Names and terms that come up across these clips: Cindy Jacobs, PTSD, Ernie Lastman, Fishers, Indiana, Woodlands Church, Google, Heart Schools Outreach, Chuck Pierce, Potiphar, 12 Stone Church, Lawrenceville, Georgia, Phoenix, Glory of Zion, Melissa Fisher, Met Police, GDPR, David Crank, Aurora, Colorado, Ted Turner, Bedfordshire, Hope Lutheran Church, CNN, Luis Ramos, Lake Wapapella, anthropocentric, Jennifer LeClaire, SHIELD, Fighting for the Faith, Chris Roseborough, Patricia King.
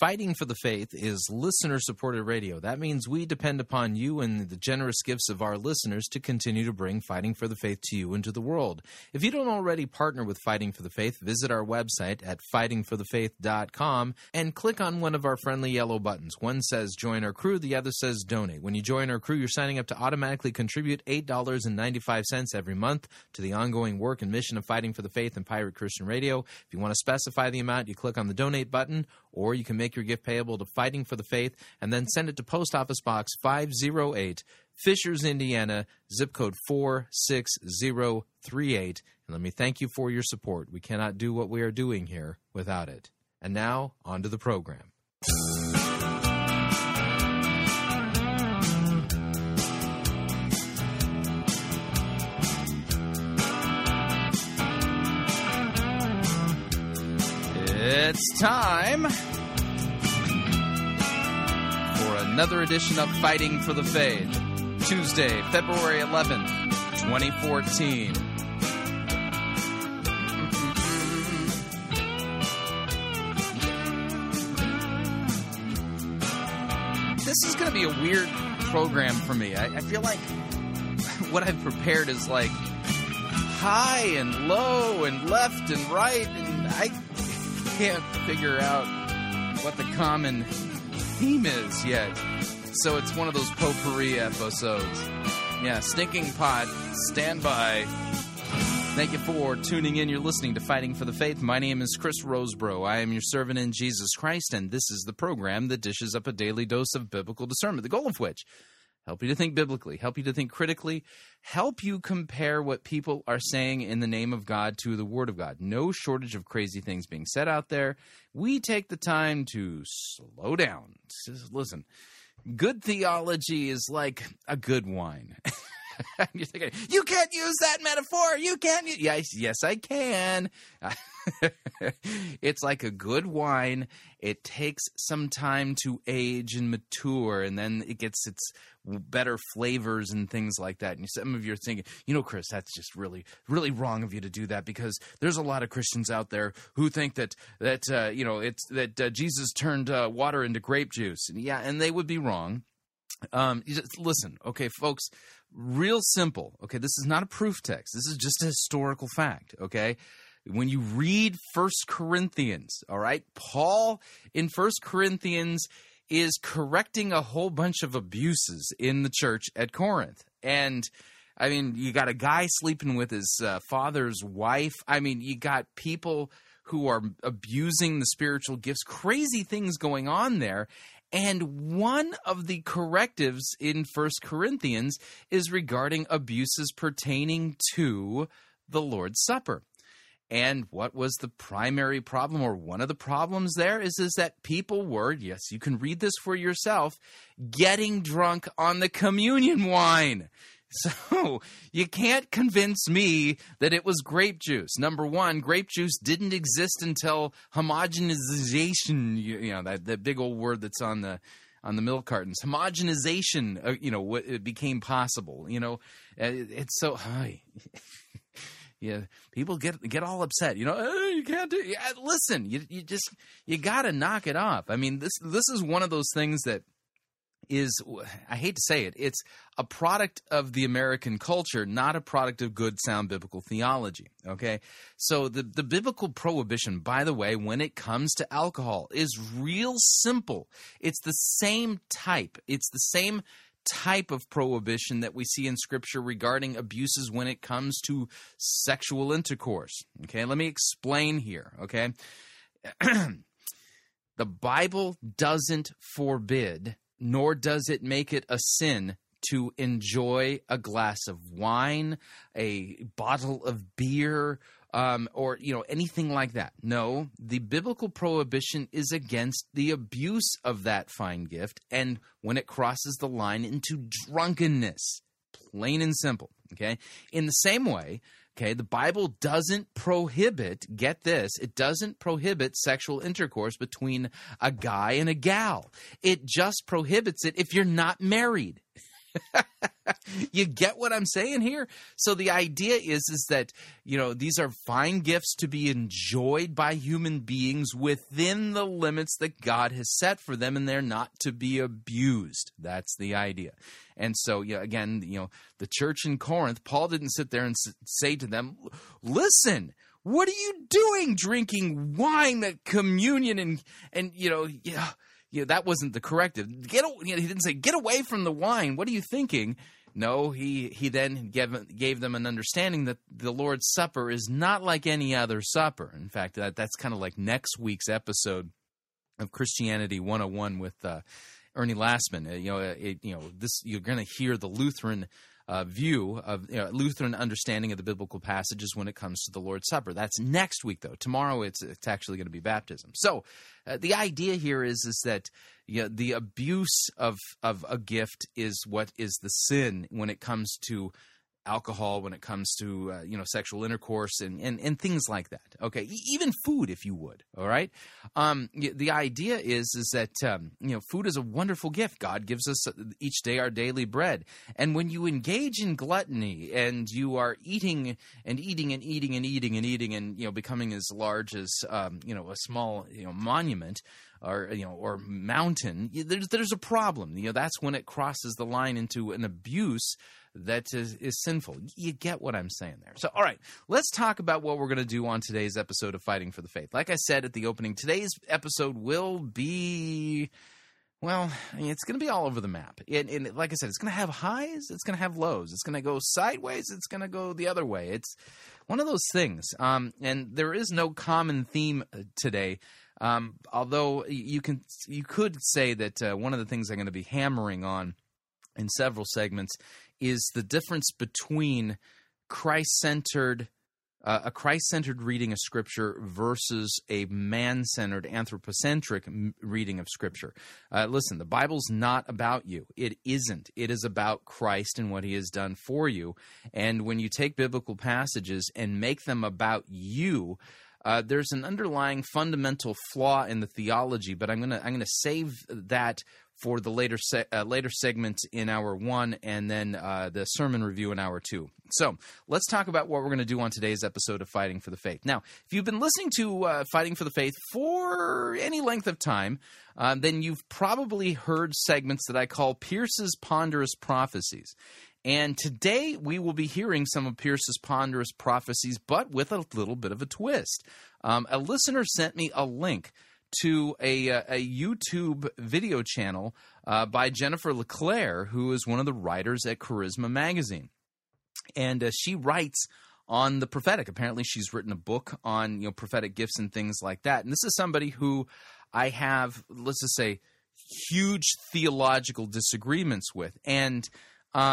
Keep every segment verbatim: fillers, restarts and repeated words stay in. Fighting for the Faith is listener-supported radio. That means we depend upon you and the generous gifts of our listeners to continue to bring Fighting for the Faith to you and to the world. If you don't already partner with Fighting for the Faith, visit our website at fighting for the faith dot com and click on one of our friendly yellow buttons. One says Join Our Crew, the other says Donate. When you join our crew, you're signing up to automatically contribute eight dollars and ninety-five cents every month to the ongoing work and mission of Fighting for the Faith and Pirate Christian Radio. If you want to specify the amount, you click on the Donate button, or you can make your gift payable to Fighting for the Faith, and then send it to Post Office Box five oh eight, Fishers, Indiana, zip code four six zero three eight. And let me thank you for your support. We cannot do what we are doing here without it. And now, on to the program. It's time for another edition of Fighting for the Faith, Tuesday, February eleventh, twenty fourteen. This is going to be a weird program for me. I, I feel like what I've prepared is like high and low and left and right, and I can't figure out what the common theme is yet. So it's one of those potpourri episodes. Yeah, Stinking Pot, stand by. Thank you for tuning in. You're listening to Fighting for the Faith. My name is Chris Roseborough. I am your servant in Jesus Christ, and this is the program that dishes up a daily dose of biblical discernment, the goal of which: help you to think biblically, help you to think critically, help you compare what people are saying in the name of God to the Word of God. No shortage of crazy things being said out there. We take the time to slow down. Just listen, good theology is like a good wine. You're thinking, you can't use that metaphor. You can't use... Yes, yes, I can. It's like a good wine. It takes some time to age and mature, and then it gets its better flavors and things like that. And some of you are thinking, you know, Chris, that's just really, really wrong of you to do that, because there's a lot of Christians out there who think that that uh, you know it's that uh, Jesus turned uh, water into grape juice. And yeah, and they would be wrong. Um, just listen, okay, folks. Real simple. Okay, this is not a proof text. This is just a historical fact, okay? When you read First Corinthians, all right, Paul in First Corinthians is correcting a whole bunch of abuses in the church at Corinth. And, I mean, you got a guy sleeping with his uh, father's wife. I mean, you got people who are abusing the spiritual gifts, crazy things going on there. And one of the correctives in First Corinthians is regarding abuses pertaining to the Lord's Supper. And what was the primary problem, or one of the problems there, is, is that people were, yes, you can read this for yourself, getting drunk on the communion wine. So you can't convince me that it was grape juice. Number one, grape juice didn't exist until homogenization, you, you know, that, that big old word that's on the on the milk cartons. Homogenization, uh, you know, what, it became possible, you know. Uh, it, it's so high. Yeah, people get get all upset, you know, oh, you can't do yeah, listen, you you just you got to knock it off. I mean, this this is one of those things that is, I hate to say it, it's a product of the American culture, not a product of good, sound biblical theology, okay? So the, the biblical prohibition, by the way, when it comes to alcohol, is real simple. It's the same type. It's the same type of prohibition that we see in Scripture regarding abuses when it comes to sexual intercourse, okay? Let me explain here, okay? The Bible doesn't forbid, nor does it make it a sin to enjoy a glass of wine, a bottle of beer, um, or, you know, anything like that. No, the biblical prohibition is against the abuse of that fine gift, and when it crosses the line into drunkenness, plain and simple, okay? In the same way, okay, the Bible doesn't prohibit, get this, it doesn't prohibit sexual intercourse between a guy and a gal. It just prohibits it if you're not married. You get what I'm saying here? So the idea is, is that, you know, these are fine gifts to be enjoyed by human beings within the limits that God has set for them, and they're not to be abused. That's the idea. And so, yeah, again, you know, the church in Corinth, Paul didn't sit there and say to them, listen, what are you doing drinking wine at communion and, and you know, yeah. Yeah, that wasn't the corrective. Get, you know, he didn't say, get away from the wine. What are you thinking? No, he, he then gave, gave them an understanding that the Lord's Supper is not like any other supper. In fact, that, that's kind of like next week's episode of Christianity one oh one with uh, Ernie Lastman. Uh, you know, it, you know, this you're going to hear the Lutheran Uh, view of you know, Lutheran understanding of the biblical passages when it comes to the Lord's Supper. That's next week, though. Tomorrow, it's it's actually going to be baptism. So, uh, the idea here is is that you know, the abuse of of a gift is what is the sin when it comes to alcohol, when it comes to uh, you know sexual intercourse and, and and things like that. Okay, e- even food, if you would. All right. Um, the idea is is that um, you know food is a wonderful gift. God gives us each day our daily bread, and when you engage in gluttony and you are eating and eating and eating and eating and eating and you know becoming as large as um, you know a small you know monument. Or you know, or mountain. There's there's a problem. You know, that's when it crosses the line into an abuse that is, is sinful. You get what I'm saying there. So, all right, let's talk about what we're going to do on today's episode of Fighting for the Faith. Like I said at the opening, today's episode will be, well, I mean, it's going to be all over the map. And, and like I said, it's going to have highs. It's going to have lows. It's going to go sideways. It's going to go the other way. It's one of those things. Um, and there is no common theme today. Um, although you can, you could say that uh, one of the things I'm going to be hammering on in several segments is the difference between Christ-centered, uh, a Christ-centered reading of Scripture versus a man-centered, anthropocentric m- reading of Scripture. Uh, listen, the Bible's not about you. It isn't. It is about Christ and what He has done for you. And when you take biblical passages and make them about you, Uh, there's an underlying fundamental flaw in the theology, but I'm gonna I'm gonna save that for the later se- uh, later segment in hour one, and then uh, the sermon review in hour two. So let's talk about what we're going to do on today's episode of Fighting for the Faith. Now, if you've been listening to uh, Fighting for the Faith for any length of time, uh, then you've probably heard segments that I call Pierce's Ponderous Prophecies. And today we will be hearing some of Pierce's Ponderous Prophecies, but with a little bit of a twist. Um, a listener sent me a link to a, a YouTube video channel uh, by Jennifer LeClaire, who is one of the writers at Charisma Magazine. And uh, she writes on the prophetic. Apparently she's written a book on you know prophetic gifts and things like that. And this is somebody who I have, let's just say, huge theological disagreements with. And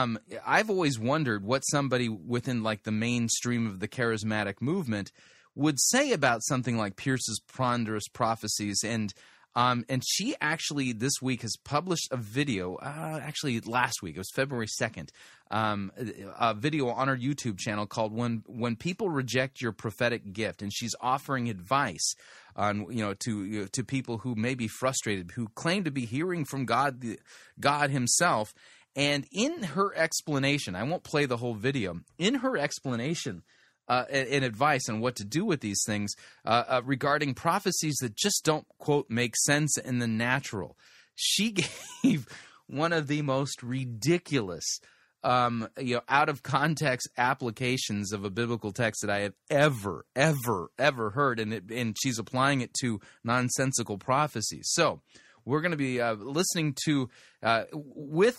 Um, I've always wondered what somebody within like the mainstream of the charismatic movement would say about something like Pierce's Ponderous Prophecies. And um, and she actually this week has published a video, uh, actually last week, it was February second, um, a video on her YouTube channel called When When People Reject Your Prophetic Gift. And she's offering advice on you know to you know, to people who may be frustrated, who claim to be hearing from God, the, God himself. And in her explanation, I won't play the whole video, in her explanation uh, and, and advice on what to do with these things uh, uh, regarding prophecies that just don't, quote, make sense in the natural, she gave one of the most ridiculous, um, you know, out-of-context applications of a biblical text that I have ever, ever, ever heard, and, it, and she's applying it to nonsensical prophecies. So we're going to be uh, listening to, uh, with...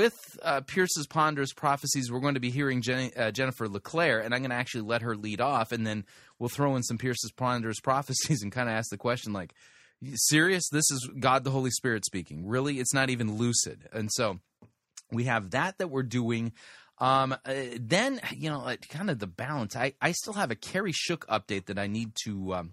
With uh, Pierce's Ponderous Prophecies, we're going to be hearing Jen- uh, Jennifer LeClaire, and I'm going to actually let her lead off, and then we'll throw in some Pierce's Ponderous Prophecies and kind of ask the question, like, serious? This is God the Holy Spirit speaking. Really? It's not even lucid. And so we have that that we're doing. Um, uh, then, you know, like, kind of the balance. I, I still have a Kerry Shook update that I need to... Um,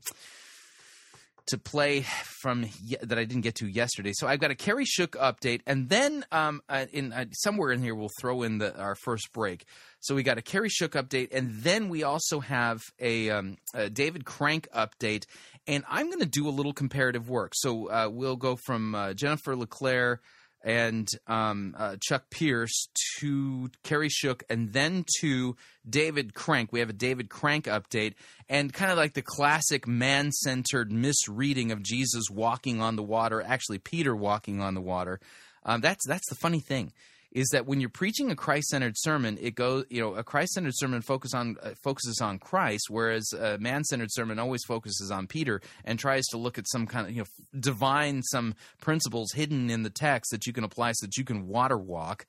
to play from that I didn't get to yesterday. So I've got a Kerry Shook update, and then um, in uh, somewhere in here we'll throw in the, our first break. So we got a Kerry Shook update, and then we also have a, um, a David Crank update, and I'm going to do a little comparative work. So uh, we'll go from uh, Jennifer LeClaire and um, uh, Chuck Pierce to Kerry Shook and then to David Crank. We have a David Crank update and kind of like the classic man-centered misreading of Jesus walking on the water, actually Peter walking on the water. Um, that's that's the funny thing, is that when you're preaching a Christ-centered sermon, it goes, you know, a Christ-centered sermon focus on, uh, focuses on Christ, whereas a man-centered sermon always focuses on Peter and tries to look at some kind of, you know, divine some principles hidden in the text that you can apply so that you can water walk.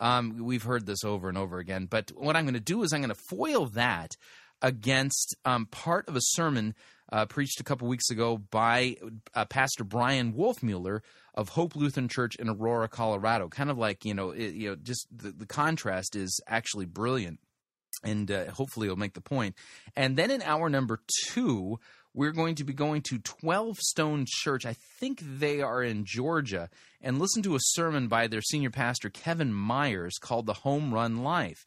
Um, we've heard this over and over again. But what I'm going to do is I'm going to foil that against um, part of a sermon uh, preached a couple weeks ago by uh, Pastor Brian Wolfmuller of Hope Lutheran Church in Aurora, Colorado. Kind of like, you know, it, you know, just the, the contrast is actually brilliant, and uh, hopefully it'll make the point. And then in hour number two, we're going to be going to twelve Stone Church. I think they are in Georgia, and listen to a sermon by their senior pastor, Kevin Myers, called The Home Run Life.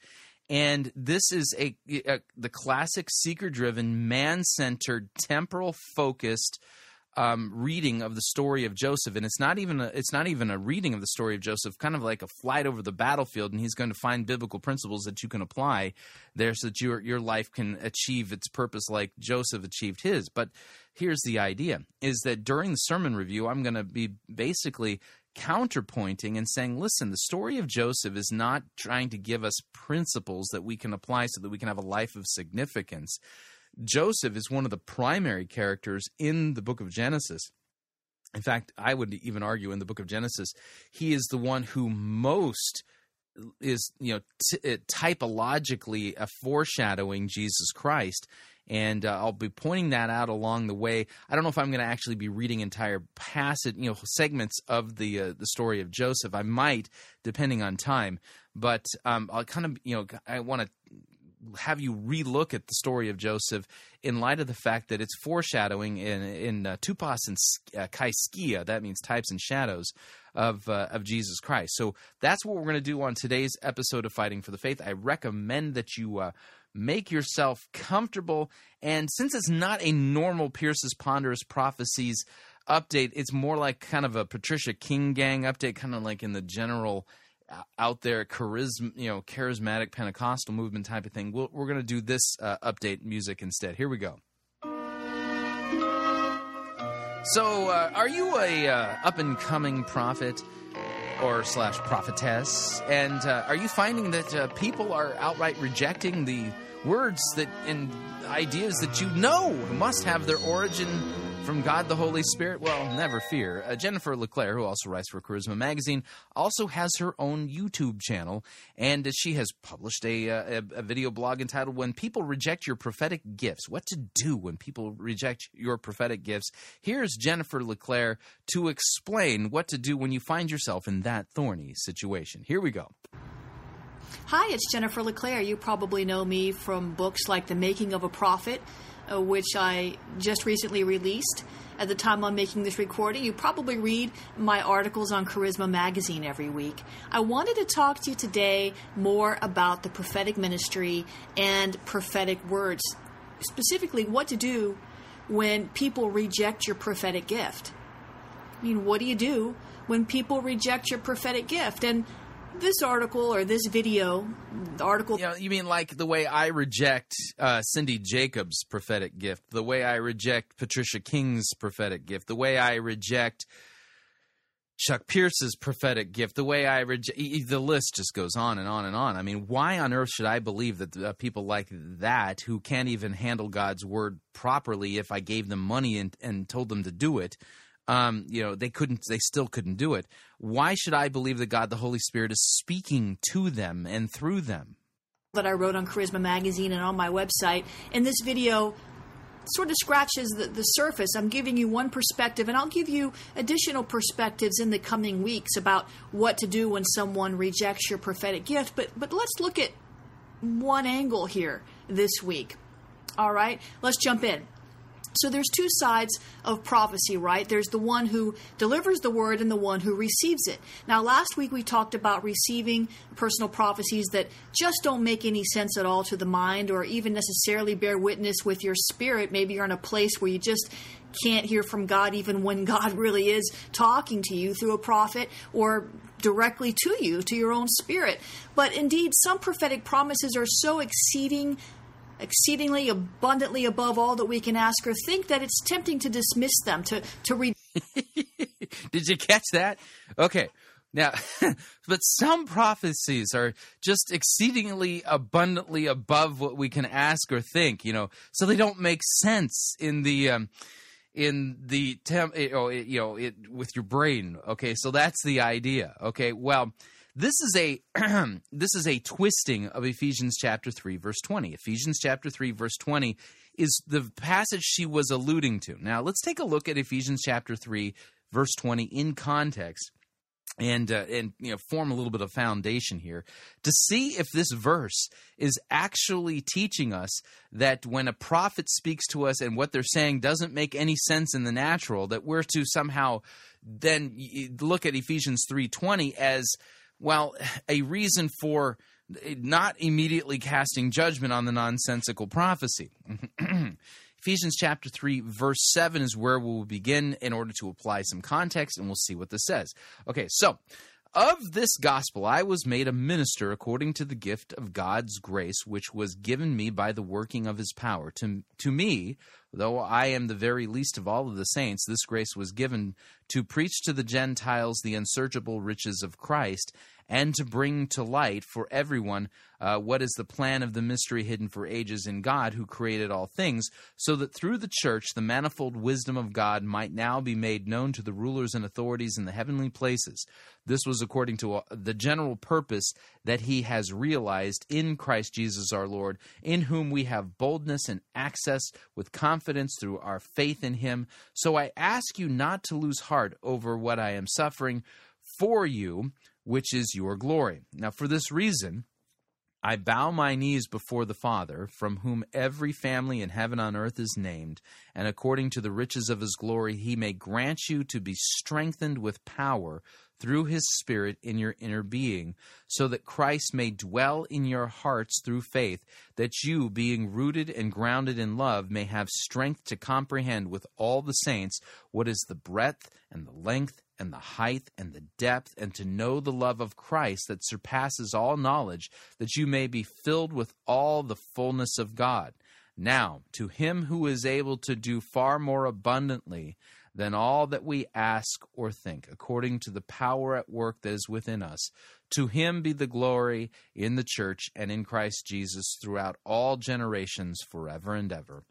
And this is a, a the classic seeker-driven, man-centered, temporal-focused um, reading of the story of Joseph. And it's not even a, it's not even a reading of the story of Joseph, kind of like a flight over the battlefield. And he's going to find biblical principles that you can apply there so that your your life can achieve its purpose, like Joseph achieved his. But here's the idea: is that during the sermon review, I'm going to be basically counterpointing and saying, listen, the story of Joseph is not trying to give us principles that we can apply so that we can have a life of significance. Joseph is one of the primary characters in the book of Genesis. In fact, I would even argue in the book of Genesis, he is the one who most is, you know, t- typologically a foreshadowing Jesus Christ. And uh, I'll be pointing that out along the way. I don't know if I'm going to actually be reading entire passage, you know, segments of the uh, the story of Joseph. I might, depending on time. But um, I'll kind of, you know, I want to have you relook at the story of Joseph in light of the fact that it's foreshadowing in in uh, tupas and uh, kaiskia, that means types and shadows, of uh, of Jesus Christ. So that's what we're going to do on today's episode of Fighting for the Faith. I recommend that you Uh, Make yourself comfortable, and since it's not a normal Pierce's Ponderous Prophecies update, it's more like kind of a Patricia King gang update, kind of like in the general uh, out there charism, you know, charismatic Pentecostal movement type of thing. We'll, we're going to do this uh, update music instead. Here we go. So, uh, are you a uh, up and coming prophet? Or slash prophetess, and uh, are you finding that uh, people are outright rejecting the words that and ideas that you know must have their origin from God the Holy Spirit? Well, never fear. Uh, Jennifer LeClaire, who also writes for Charisma Magazine, also has her own YouTube channel, and she has published a, a, a video blog entitled When People Reject Your Prophetic Gifts, What to Do When People Reject Your Prophetic Gifts. Here's Jennifer LeClaire to explain what to do when you find yourself in that thorny situation. Here we go. Hi, it's Jennifer LeClaire. You probably know me from books like The Making of a Prophet, Uh, which I just recently released. At the time I'm making this recording, you probably read my articles on Charisma Magazine every week. I wanted to talk to you today more about the prophetic ministry and prophetic words, specifically what to do when people reject your prophetic gift. I mean, what do you do when people reject your prophetic gift? And this article or this video, the article... You know, you mean like the way I reject uh, Cindy Jacobs' prophetic gift, the way I reject Patricia King's prophetic gift, the way I reject Chuck Pierce's prophetic gift, the way I reject... The list just goes on and on and on. I mean, why on earth should I believe that uh, people like that who can't even handle God's word properly, if I gave them money and, and told them to do it, Um, you know, they couldn't, they still couldn't do it. Why should I believe that God, the Holy Spirit, is speaking to them and through them? That I wrote on Charisma Magazine and on my website. And this video sort of scratches the, the surface. I'm giving you one perspective, and I'll give you additional perspectives in the coming weeks about what to do when someone rejects your prophetic gift. But, but let's look at one angle here this week. All right, let's jump in. So there's two sides of prophecy, right? There's the one who delivers the word and the one who receives it. Now, last week we talked about receiving personal prophecies that just don't make any sense at all to the mind or even necessarily bear witness with your spirit. Maybe you're in a place where you just can't hear from God even when God really is talking to you through a prophet or directly to you, to your own spirit. But indeed, some prophetic promises are so exceeding exceedingly abundantly above all that we can ask or think that it's tempting to dismiss them, to to read. Did you catch that? Okay. Now, but some prophecies are just exceedingly abundantly above what we can ask or think, you know, so they don't make sense in the, um, in the, tem- it, oh, it, you know, it with your brain. Okay. So that's the idea. Okay. Well, this is a, this is a twisting of Ephesians chapter three, verse twenty. Ephesians chapter three, verse twenty is the passage she was alluding to. Now let's take a look at Ephesians chapter three, verse twenty in context. And uh, and you know, form a little bit of foundation here to see if this verse is actually teaching us that when a prophet speaks to us and what they're saying doesn't make any sense in the natural, that we're to somehow then look at Ephesians three twenty as, well, a reason for not immediately casting judgment on the nonsensical prophecy. Ephesians chapter three, verse seven is where we will begin in order to apply some context, and we'll see what this says. Okay, so, of this gospel I was made a minister according to the gift of God's grace, which was given me by the working of his power. To, to me, though I am the very least of all of the saints, this grace was given to preach to the Gentiles the unsearchable riches of Christ, and to bring to light for everyone uh, what is the plan of the mystery hidden for ages in God who created all things, so that through the church the manifold wisdom of God might now be made known to the rulers and authorities in the heavenly places. This was according to the general purpose that he has realized in Christ Jesus our Lord, in whom we have boldness and access with confidence through our faith in him. So I ask you not to lose heart over what I am suffering for you, which is your glory. Now, for this reason, I bow my knees before the Father, from whom every family in heaven on earth is named, and according to the riches of his glory, he may grant you to be strengthened with power through his Spirit in your inner being, so that Christ may dwell in your hearts through faith, that you, being rooted and grounded in love, may have strength to comprehend with all the saints what is the breadth and the length and the height and the depth, and to know the love of Christ that surpasses all knowledge, that you may be filled with all the fullness of God. Now, to him who is able to do far more abundantly than all that we ask or think, according to the power at work that is within us. To him be the glory in the church and in Christ Jesus throughout all generations, forever and ever.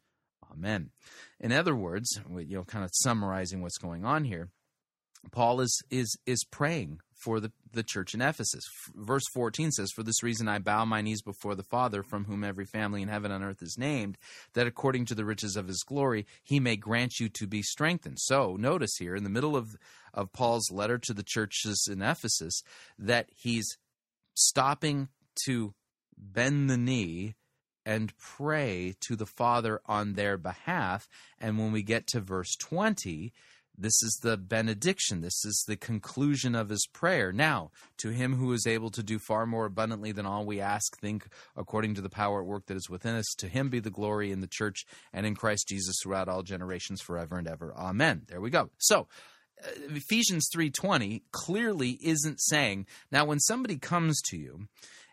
Amen. In other words, you know, kind of summarizing what's going on here, Paul is is is praying for the, the church in Ephesus. Verse fourteen says, "For this reason I bow my knees before the Father, from whom every family in heaven and earth is named, that according to the riches of his glory, he may grant you to be strengthened." So notice here in the middle of, of Paul's letter to the churches in Ephesus that he's stopping to bend the knee and pray to the Father on their behalf. And when we get to verse twenty, this is the benediction. This is the conclusion of his prayer. Now, to him who is able to do far more abundantly than all we ask, think, according to the power at work that is within us, to him be the glory in the church and in Christ Jesus throughout all generations, forever and ever. Amen. There we go. So, Ephesians three twenty clearly isn't saying, now when somebody comes to you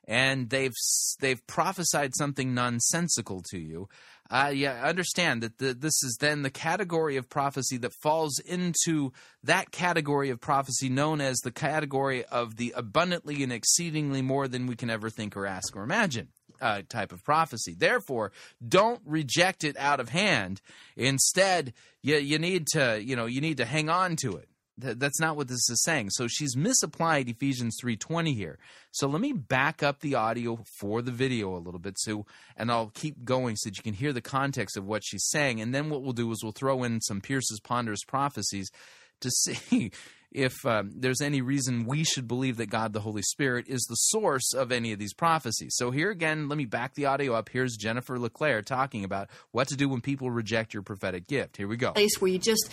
and they've they've prophesied something nonsensical to you, Uh, yeah, understand that the, this is then the category of prophecy that falls into that category of prophecy known as the category of the abundantly and exceedingly more than we can ever think or ask or imagine uh, type of prophecy. Therefore, don't reject it out of hand. Instead, you, you need to, you know, you need to hang on to it. That's not what this is saying. So she's misapplied Ephesians three twenty here. So let me back up the audio for the video a little bit, so, and I'll keep going so that you can hear the context of what she's saying. And then what we'll do is we'll throw in some Pierce's Ponderous Prophecies to see if um, there's any reason we should believe that God the Holy Spirit is the source of any of these prophecies. So here again, let me back the audio up. Here's Jennifer LeClaire talking about what to do when people reject your prophetic gift. Here we go. Place where you just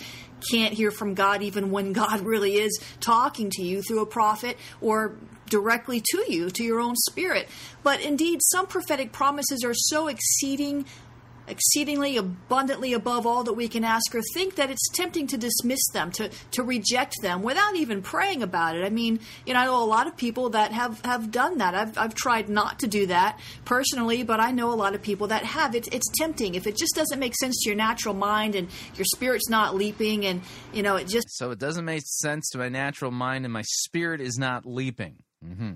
can't hear from God even when God really is talking to you through a prophet or directly to you, to your own spirit. But indeed, some prophetic promises are so exceeding exceedingly abundantly above all that we can ask or think, that it's tempting to dismiss them, to, to reject them without even praying about it. I mean, you know, I know a lot of people that have, have done that. I've, I've tried not to do that personally, but I know a lot of people that have. It's, it's tempting. If it just doesn't make sense to your natural mind and your spirit's not leaping and, you know, it just... So it doesn't make sense to my natural mind and my spirit is not leaping. Mm-hmm.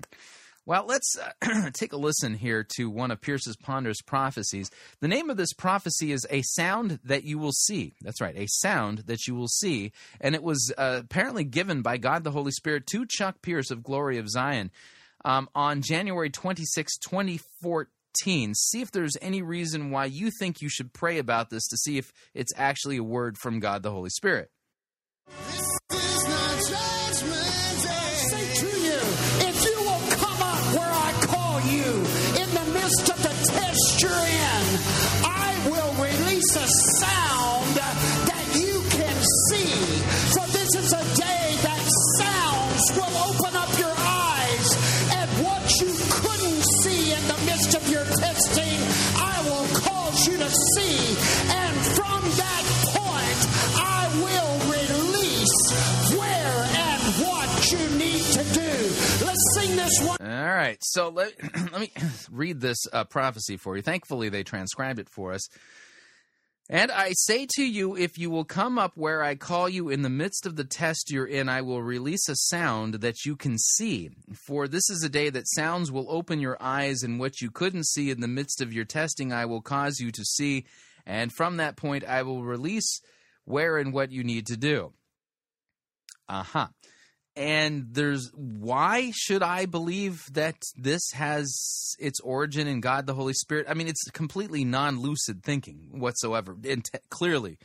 Well, let's uh, take a listen here to one of Pierce's ponderous prophecies. The name of this prophecy is A Sound That You Will See. That's right, A Sound That You Will See. And it was uh, apparently given by God the Holy Spirit to Chuck Pierce of Glory of Zion um, on January twenty-sixth, twenty fourteen. See if there's any reason why you think you should pray about this to see if it's actually a word from God the Holy Spirit. This is not judgment day. Say to you, if you will come up where I call you, in the midst of the test you're in, I will release a sound that you can see. For this is a day that sounds will open up your eyes, and what you couldn't see in the midst of your testing, I will cause you to see, and from that point, I will release where and what you need to do. Let's sing this one. All right, so let, let me read this uh, prophecy for you. Thankfully, they transcribed it for us. And I say to you, if you will come up where I call you in the midst of the test you're in, I will release a sound that you can see. For this is a day that sounds will open your eyes, and what you couldn't see in the midst of your testing, I will cause you to see. And from that point, I will release where and what you need to do. Uh-huh. And there's, why should I believe that this has its origin in God the Holy Spirit? I mean, it's completely non-lucid thinking whatsoever. And t- clearly,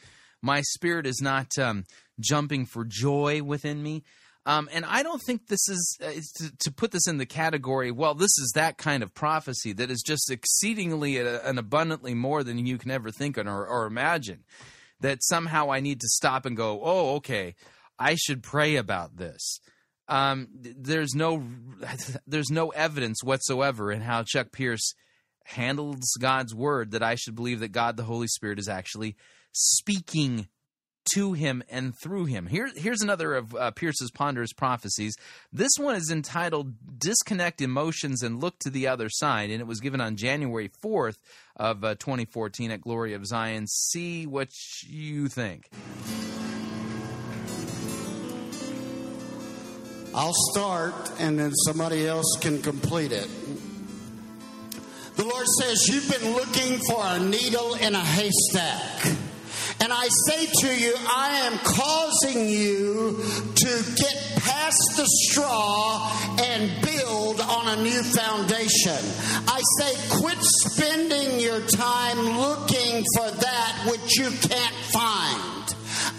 my spirit is not um, jumping for joy within me. Um, and I don't think this is, uh, to, to put this in the category, well, this is that kind of prophecy that is just exceedingly uh, and abundantly more than you can ever think on or, or imagine. That somehow I need to stop and go, oh, okay, I should pray about this. Um, there's no there's no evidence whatsoever in how Chuck Pierce handles God's word that I should believe that God the Holy Spirit is actually speaking to him and through him. Here, here's another of uh, Pierce's ponderous prophecies. This one is entitled Disconnect Emotions and Look to the Other Side, and it was given on January fourth of uh, twenty fourteen at Glory of Zion. See what you think. I'll start, and then somebody else can complete it. The Lord says, you've been looking for a needle in a haystack. And I say to you, I am causing you to get past the straw and build on a new foundation. I say, quit spending your time looking for that which you can't find.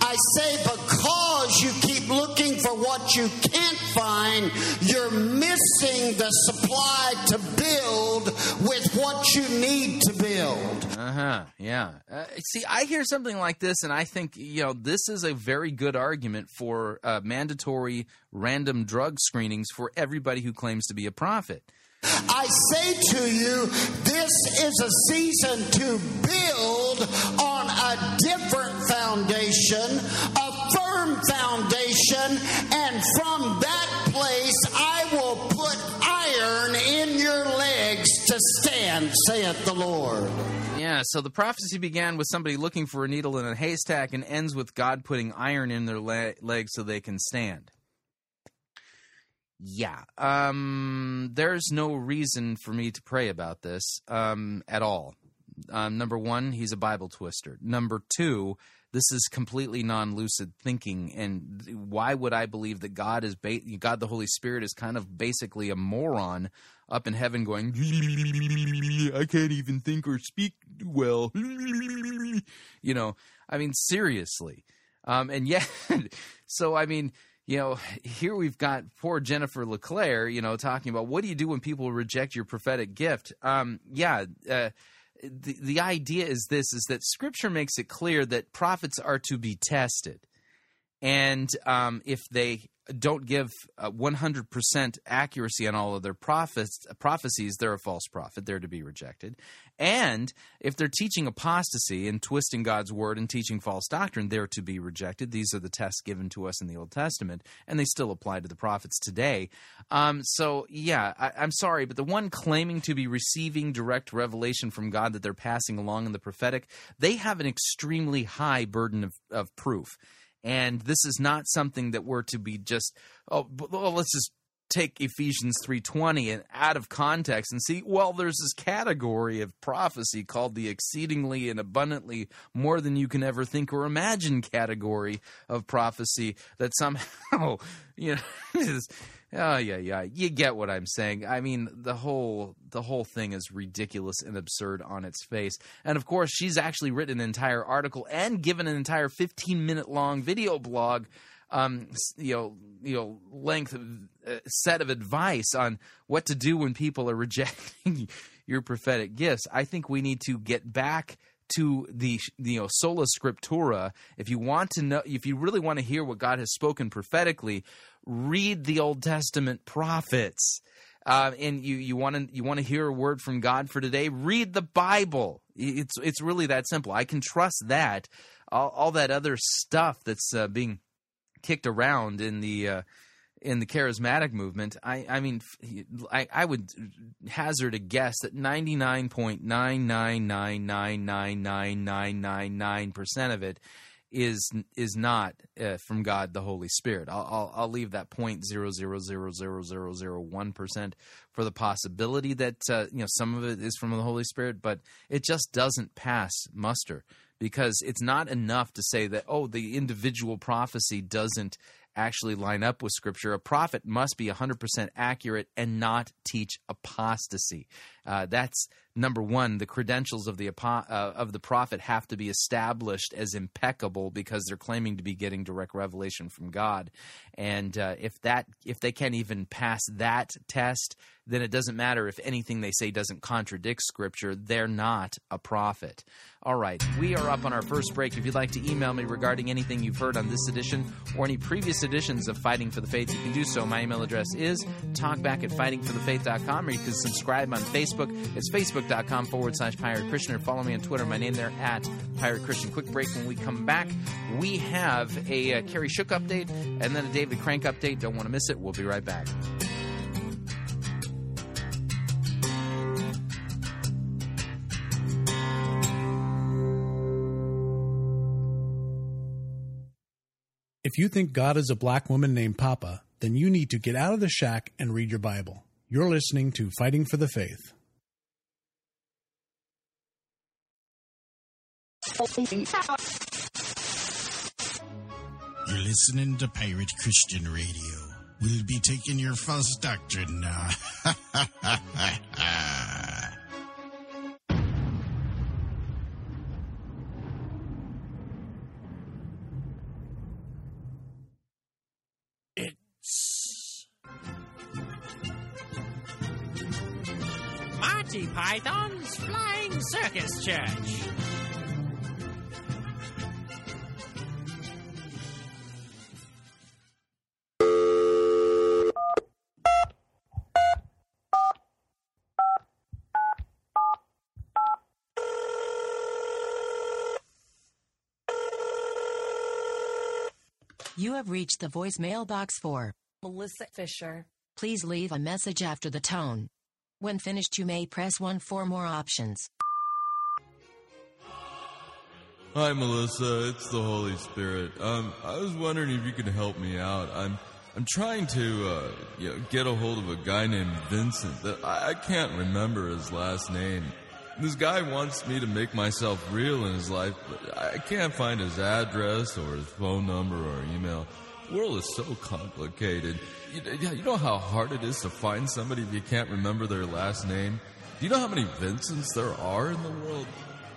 I say, because you keep looking for what you can't find, you're missing the supply to build with what you need to build. Uh-huh, yeah. Uh, see, I hear something like this, and I think, you know, this is a very good argument for uh, mandatory random drug screenings for everybody who claims to be a prophet. I say to you, this is a season to build on a different foundation, a firm foundation, and from that place I will put iron in your legs to stand, saith the Lord. Yeah, so the prophecy began with somebody looking for a needle in a haystack and ends with God putting iron in their le- legs so they can stand. Yeah, um, there's no reason for me to pray about this um, at all. Um, number one, he's a Bible twister. Number two, this is completely non-lucid thinking, and why would I believe that God is ba- God the Holy Spirit is kind of basically a moron up in heaven going, I can't even think or speak well. You know, I mean, seriously. Um, and yet, so I mean... You know, here we've got poor Jennifer LeClaire, you know, talking about what do you do when people reject your prophetic gift? Um, yeah, uh, the, the idea is this, is that Scripture makes it clear that prophets are to be tested. And um, if they don't give uh, one hundred percent accuracy on all of their prophets, prophecies, they're a false prophet. They're to be rejected. And if they're teaching apostasy and twisting God's word and teaching false doctrine, they're to be rejected. These are the tests given to us in the Old Testament, and they still apply to the prophets today. Um, so, yeah, I, I'm sorry, but the one claiming to be receiving direct revelation from God that they're passing along in the prophetic, they have an extremely high burden of, of proof. And this is not something that we're to be just, oh, well, let's just take Ephesians three twenty and out of context and see, well, there's this category of prophecy called the exceedingly and abundantly more than you can ever think or imagine category of prophecy that somehow, you know, is, oh, yeah, yeah, you get what I'm saying. I mean, the whole the whole thing is ridiculous and absurd on its face. And, of course, she's actually written an entire article and given an entire fifteen-minute-long video blog Um, you know, you know, length of, uh, set of advice on what to do when people are rejecting your prophetic gifts. I think we need to get back to the, you know, sola scriptura. If you want to know, if you really want to hear what God has spoken prophetically, read the Old Testament prophets. Uh, and you you want to you want to hear a word from God for today? Read the Bible. It's it's really that simple. I can trust that. All, all that other stuff that's uh, being kicked around in the uh, in the charismatic movement, I, I mean, I, I would hazard a guess that ninety-nine point nine nine nine nine nine nine nine nine nine percent of it is is not uh, from God the Holy Spirit. I'll I'll, I'll leave that zero point zero zero zero zero zero zero one percent for the possibility that uh, you know some of it is from the Holy Spirit, but it just doesn't pass muster. Because it's not enough to say that, oh, the individual prophecy doesn't actually line up with Scripture. A prophet must be one hundred percent accurate and not teach apostasy. Uh, that's number one. The credentials of the apo- uh, of the prophet have to be established as impeccable because they're claiming to be getting direct revelation from God. And uh, if that if they can't even pass that test, then it doesn't matter if anything they say doesn't contradict Scripture. They're not a prophet. All right, we are up on our first break. If you'd like to email me regarding anything you've heard on this edition or any previous editions of Fighting for the Faith, you can do so. My email address is talkback at fighting for the faith dot com, or you can subscribe on Facebook. It's facebook.com forward slash Pirate Christian, or follow me on Twitter. My name there at Pirate Christian. Quick break. When we come back, we have a uh, Kerry Shook update and then a David Crank update. Don't want to miss it. We'll be right back. If you think God is a black woman named Papa, then you need to get out of the shack and read your Bible. You're listening to Fighting for the Faith. You're listening to Pirate Christian Radio. We'll be taking your false doctrine now. Monty Python's Flying Circus Church. You have reached the voicemail box for Melissa Fisher. Please leave a message after the tone. When finished, you may press one for more options. Hi, Melissa. It's the Holy Spirit. Um, I was wondering if you could help me out. I'm, I'm trying to, uh, you know, get a hold of a guy named Vincent. That I, I can't remember his last name. This guy wants me to make myself real in his life, but I can't find his address or his phone number or email. The world is so complicated. You, you know how hard it is to find somebody if you can't remember their last name? Do you know how many Vincents there are in the world?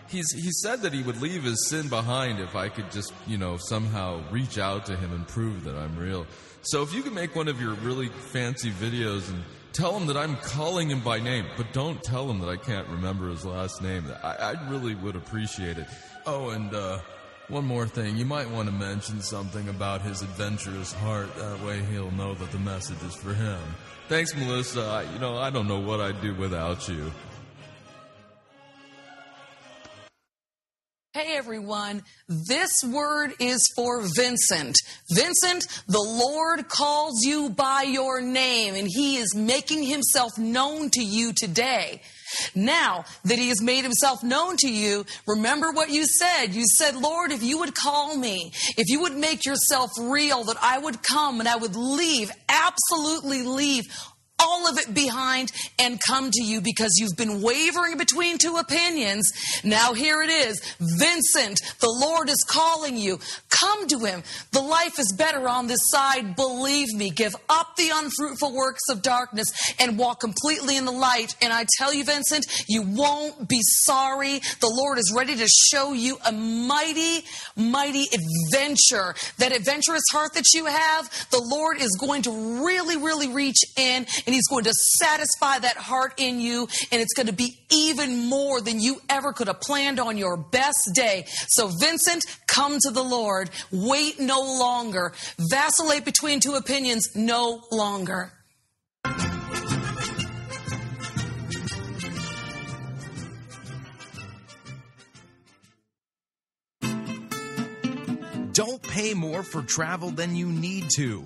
He's, he said that he would leave his sin behind if I could just, you know, somehow reach out to him and prove that I'm real. So if you can make one of your really fancy videos and tell him that I'm calling him by name, but don't tell him that I can't remember his last name. I, I really would appreciate it. Oh, and, uh... One more thing, you might want to mention something about his adventurous heart. That way he'll know that the message is for him. Thanks, Melissa. I, you know, I don't know what I'd do without you. Hey, everyone. This word is for Vincent. Vincent, the Lord calls you by your name, and he is making himself known to you today. Now that he has made himself known to you, remember what you said. You said, Lord, if you would call me, if you would make yourself real, that I would come and I would leave, absolutely leave all of it behind and come to you, because you've been wavering between two opinions. Now here it is. Vincent, the Lord is calling you. Come to him. The life is better on this side. Believe me. Give up the unfruitful works of darkness and walk completely in the light. And I tell you, Vincent, you won't be sorry. The Lord is ready to show you a mighty, mighty adventure. That adventurous heart that you have, the Lord is going to really, really reach in, and he's going to satisfy that heart in you, and it's going to be even more than you ever could have planned on your best day. So, Vincent, come to the Lord. Wait no longer. Vacillate between two opinions no longer. Don't pay more for travel than you need to.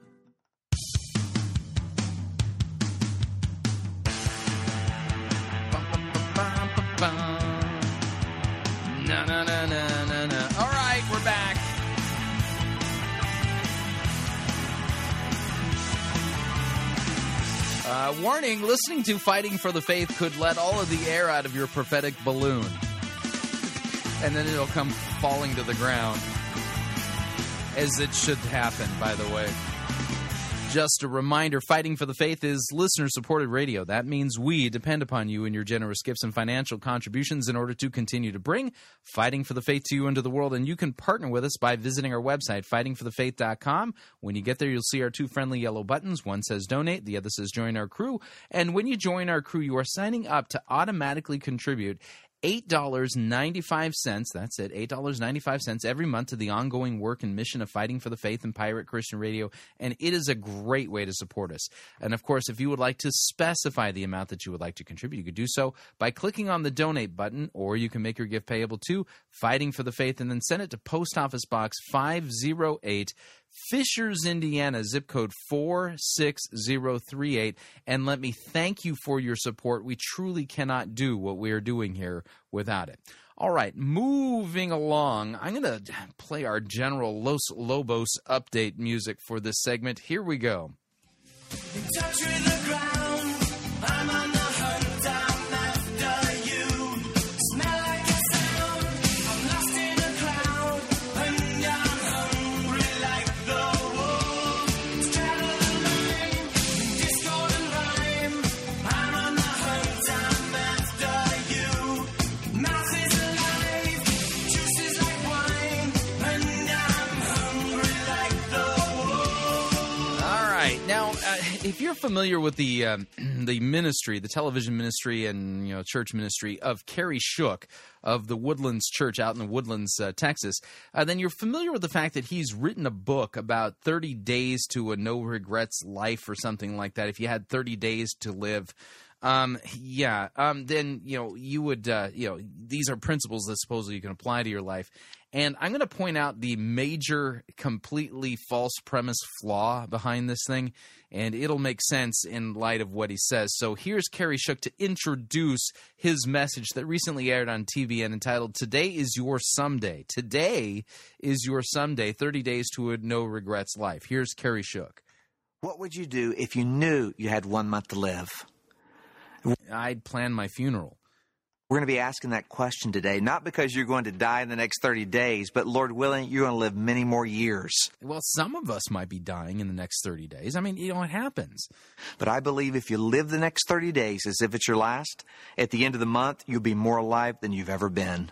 Uh, warning, listening to Fighting for the Faith could let all of the air out of your prophetic balloon. And then it'll come falling to the ground. As it should happen, by the way. Just a reminder, Fighting for the Faith is listener-supported radio. That means we depend upon you and your generous gifts and financial contributions in order to continue to bring Fighting for the Faith to you and to the world. And you can partner with us by visiting our website, fighting for the faith dot com. When you get there, you'll see our two friendly yellow buttons. One says donate, the other says join our crew. And when you join our crew, you are signing up to automatically contribute eight dollars and ninety-five cents, that's it, eight dollars and ninety-five cents every month to the ongoing work and mission of Fighting for the Faith and Pirate Christian Radio, and it is a great way to support us. And, of course, if you would like to specify the amount that you would like to contribute, you could do so by clicking on the Donate button, or you can make your gift payable to Fighting for the Faith and then send it to Post Office Box five oh eight, Fishers, Indiana, zip code four six zero three eight. And let me thank you for your support. We truly cannot do what we are doing here without it. All right, moving along, I'm going to play our General Los Lobos update music for this segment. Here we go. In touch with the ground, I'm on the hunt, I'm after you. Smell like a sound, I'm lost in a cloud, and I'm hungry like the wolf. Straddle the line, discord and rhyme, I'm on the hunt, I'm after you. Mouth is alive, juice is like wine, and I'm hungry like the wolf. All right, now, uh, if you're familiar with the um, the ministry, the television ministry and, you know, church ministry of Kerry Shook of the Woodlands Church out in the Woodlands, uh, Texas, uh, then you're familiar with the fact that he's written a book about thirty days to a no-regrets life or something like that. If you had thirty days to live, Um, yeah. Um, then, you know, you would, uh, you know, these are principles that supposedly you can apply to your life. And I'm going to point out the major, completely false premise flaw behind this thing, and it'll make sense in light of what he says. So here's Kerry Shook to introduce his message that recently aired on T V N entitled, Today is Your Someday. Today is Your Someday, thirty days to a No-Regrets Life. Here's Kerry Shook. What would you do if you knew you had one month to live? I'd plan my funeral. We're going to be asking that question today, not because you're going to die in the next thirty days, but Lord willing, you're going to live many more years. Well, some of us might be dying in the next thirty days. I mean, you know, it happens. But I believe if you live the next thirty days as if it's your last, at the end of the month, you'll be more alive than you've ever been.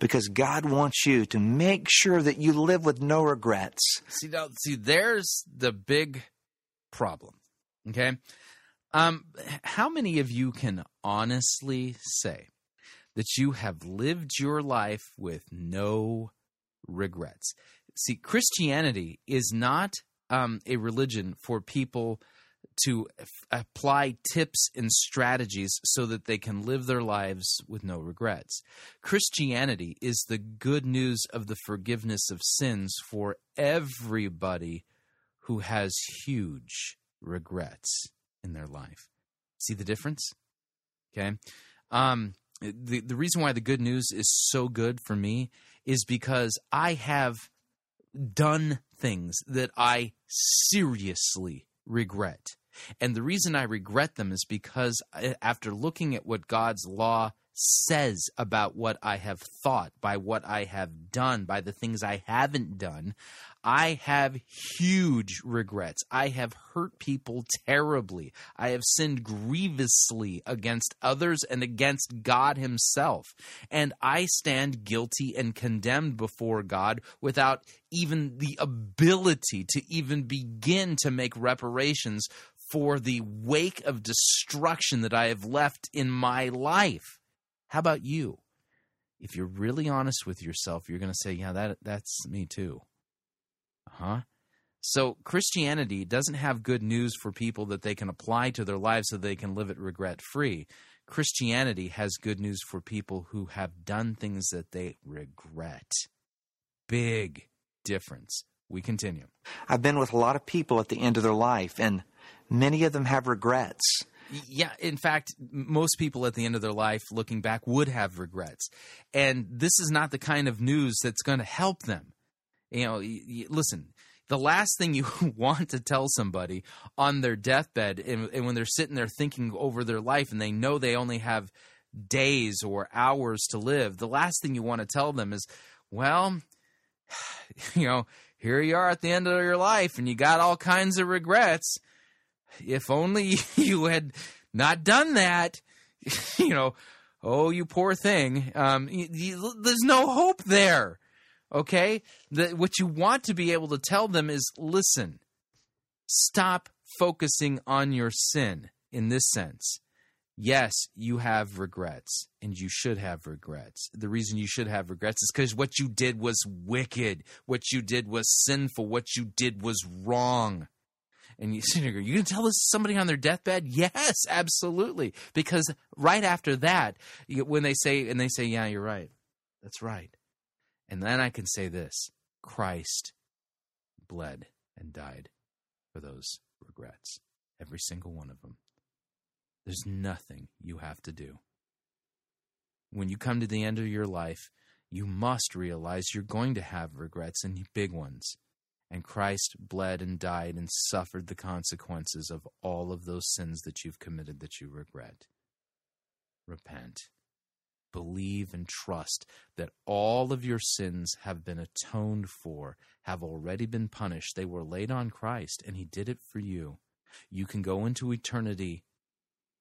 Because God wants you to make sure that you live with no regrets. See, now, see, there's the big problem, okay? Um, how many of you can honestly say that you have lived your life with no regrets? See, Christianity is not um, a religion for people to f- apply tips and strategies so that they can live their lives with no regrets. Christianity is the good news of the forgiveness of sins for everybody who has huge regrets in their life. See the difference? Okay. Um, the, the reason why the good news is so good for me is because I have done things that I seriously regret. And the reason I regret them is because I, after looking at what God's law says about what I have thought, by what I have done, by the things I haven't done, I have huge regrets. I have hurt people terribly. I have sinned grievously against others and against God himself. And I stand guilty and condemned before God without even the ability to even begin to make reparations for the wake of destruction that I have left in my life. How about you? If you're really honest with yourself, you're going to say, yeah, that that's me too. Huh? So Christianity doesn't have good news for people that they can apply to their lives so they can live it regret-free. Christianity has good news for people who have done things that they regret. Big difference. We continue. I've been with a lot of people at the end of their life, and many of them have regrets. Yeah, in fact, most people at the end of their life looking back would have regrets. And this is not the kind of news that's going to help them. You know, listen, the last thing you want to tell somebody on their deathbed and, and when they're sitting there thinking over their life and they know they only have days or hours to live, the last thing you want to tell them is, well, you know, here you are at the end of your life and you got all kinds of regrets. If only you had not done that, you know, oh, you poor thing. Um, you, you, there's no hope there. Okay, the, what you want to be able to tell them is, listen, stop focusing on your sin in this sense. Yes, you have regrets, and you should have regrets. The reason you should have regrets is because what you did was wicked. What you did was sinful. What you did was wrong. And you, you're going to tell this to somebody on their deathbed? Yes, absolutely. Because right after that, when they say, and they say, yeah, you're right. That's right. And then I can say this, Christ bled and died for those regrets, every single one of them. There's nothing you have to do. When you come to the end of your life, you must realize you're going to have regrets and big ones. And Christ bled and died and suffered the consequences of all of those sins that you've committed that you regret. Repent. Believe and trust that all of your sins have been atoned for, have already been punished. They were laid on Christ, and he did it for you. You can go into eternity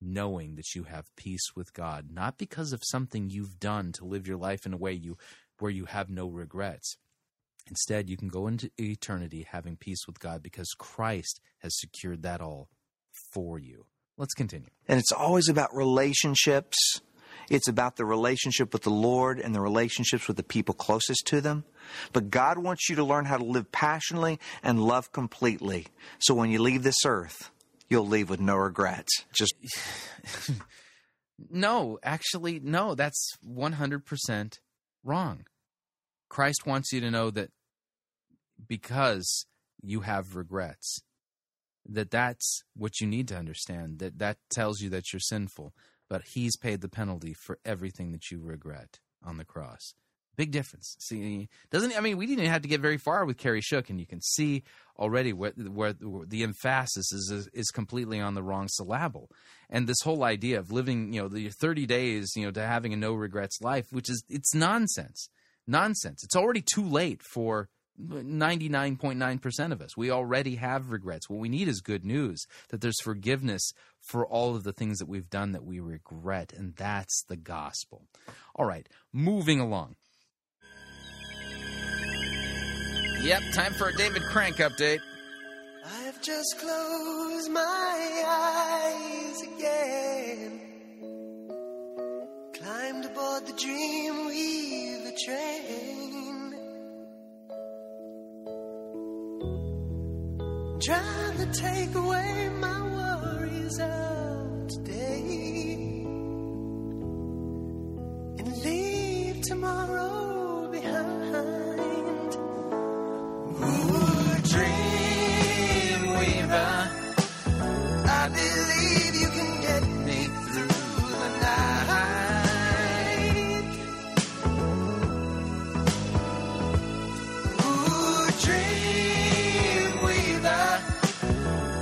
knowing that you have peace with God, not because of something you've done to live your life in a way you where you have no regrets. Instead, you can go into eternity having peace with God because Christ has secured that all for you. Let's continue. And it's always about relationships. It's about the relationship with the Lord and the relationships with the people closest to them. But God wants you to learn how to live passionately and love completely. So when you leave this earth, you'll leave with no regrets. Just No, actually, no, that's one hundred percent wrong. Christ wants you to know that because you have regrets, that that's what you need to understand, that that tells you that you're sinful, but he's paid the penalty for everything that you regret on the cross. Big difference. See, doesn't, I mean, we didn't have to get very far with Kerry Shook, and you can see already where, where, where the emphasis is, is is completely on the wrong syllable. And this whole idea of living, you know, the thirty days, you know, to having a no regrets life, which is, it's nonsense, nonsense. It's already too late for ninety-nine point nine percent of us. We already have regrets. What we need is good news, that there's forgiveness for all of the things that we've done that we regret. And that's the gospel. All right, moving along. Yep, time for a David Crank update. I've just closed my eyes again, climbed aboard the Dreamweaver train, trying to take away my worries of today and leave tomorrow behind. Dreamweaver, I believe you can get me through the night. Ooh, Dreamweaver,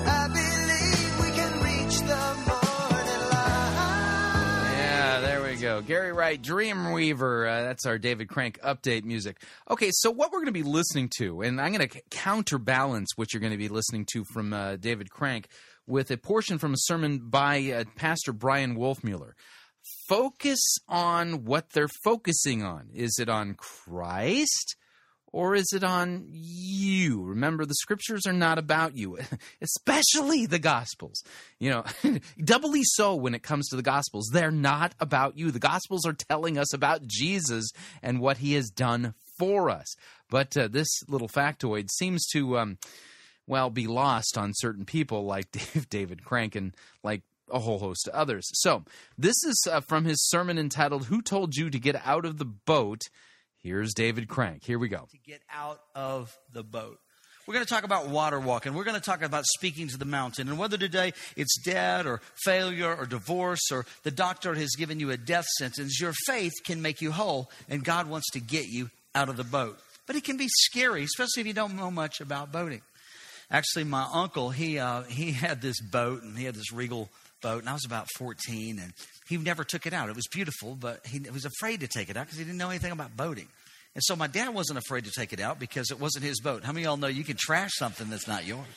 I believe we can reach the morning light. Yeah, there we go. Gary Wright, Dreamweaver. Uh, that's our David Crank update music. Okay, so what we're going to be listening to, and I'm going to counterbalance what you're going to be listening to from uh, David Crank with a portion from a sermon by uh, Pastor Brian Wolfmuller. Focus on what they're focusing on. Is it on Christ or is it on you? Remember, the scriptures are not about you, especially the gospels. You know, doubly so when it comes to the gospels. They're not about you. The gospels are telling us about Jesus and what he has done for for us. But uh, this little factoid seems to, um, well, be lost on certain people like Dave, David Crank and like a whole host of others. So this is uh, from his sermon entitled, Who Told You to Get Out of the Boat? Here's David Crank. Here we go. To get out of the boat. We're going to talk about water walking. We're going to talk about speaking to the mountain. And whether today it's debt or failure or divorce or the doctor has given you a death sentence, your faith can make you whole, and God wants to get you out of the boat. But it can be scary, especially if you don't know much about boating. Actually, my uncle, he uh, he had this boat, and he had this Regal boat, and I was about fourteen, and he never took it out. It was beautiful, but he was afraid to take it out because he didn't know anything about boating. And so my dad wasn't afraid to take it out because it wasn't his boat. How many of y'all know you can trash something that's not yours?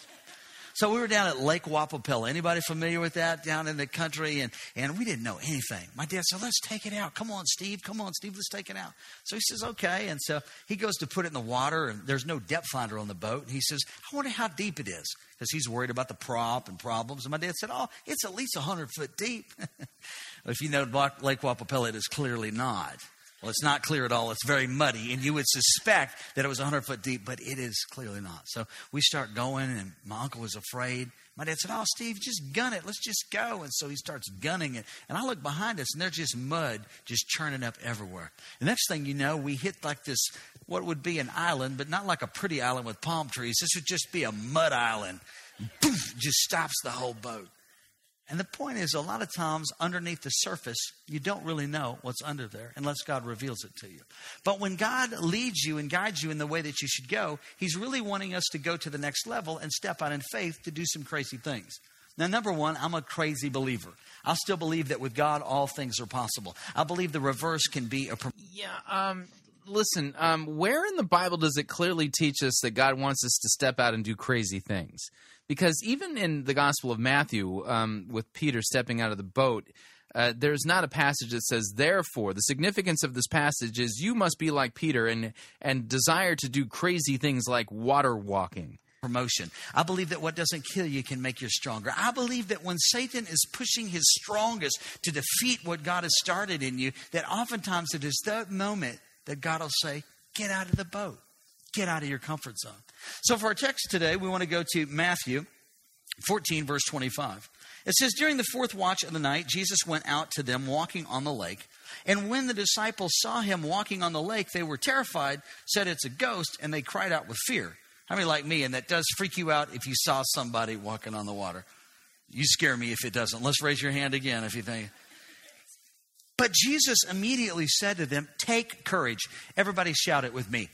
So we were down at Lake Wapapella. Anybody familiar with that? Down in the country, and, and we didn't know anything. My dad said, let's take it out. Come on, Steve. Come on, Steve. Let's take it out. So he says, okay. And so he goes to put it in the water, and there's no depth finder on the boat. And he says, I wonder how deep it is, because he's worried about the prop and problems. And my dad said, oh, it's at least one hundred foot deep. If you know Lake Wapapella, it is clearly not. Well, it's not clear at all. It's very muddy, and you would suspect that it was one hundred foot deep, but it is clearly not. So we start going, and my uncle was afraid. My dad said, oh, Steve, just gun it. Let's just go. And so he starts gunning it. And I look behind us, and there's just mud just churning up everywhere. The next thing you know, we hit like this, what would be an island, but not like a pretty island with palm trees. This would just be a mud island. Poof, just stops the whole boat. And the point is, a lot of times underneath the surface, you don't really know what's under there unless God reveals it to you. But when God leads you and guides you in the way that you should go, he's really wanting us to go to the next level and step out in faith to do some crazy things. Now, number one, I'm a crazy believer. I still believe that with God, all things are possible. I believe the reverse can be a... Yeah, um... Listen, um, where in the Bible does it clearly teach us that God wants us to step out and do crazy things? Because even in the Gospel of Matthew, um, with Peter stepping out of the boat, uh, there's not a passage that says, therefore. The significance of this passage is you must be like Peter and, and desire to do crazy things like water walking. Promotion. I believe that what doesn't kill you can make you stronger. I believe that when Satan is pushing his strongest to defeat what God has started in you, that oftentimes it is that moment that God will say, get out of the boat. Get out of your comfort zone. So for our text today, we want to go to Matthew fourteen, verse twenty-five. It says, during the fourth watch of the night, Jesus went out to them walking on the lake. And when the disciples saw him walking on the lake, they were terrified, said it's a ghost, and they cried out with fear. How many like me? And that does freak you out if you saw somebody walking on the water. You scare me if it doesn't. Let's raise your hand again if you think. But Jesus immediately said to them, take courage. Everybody shout it with me.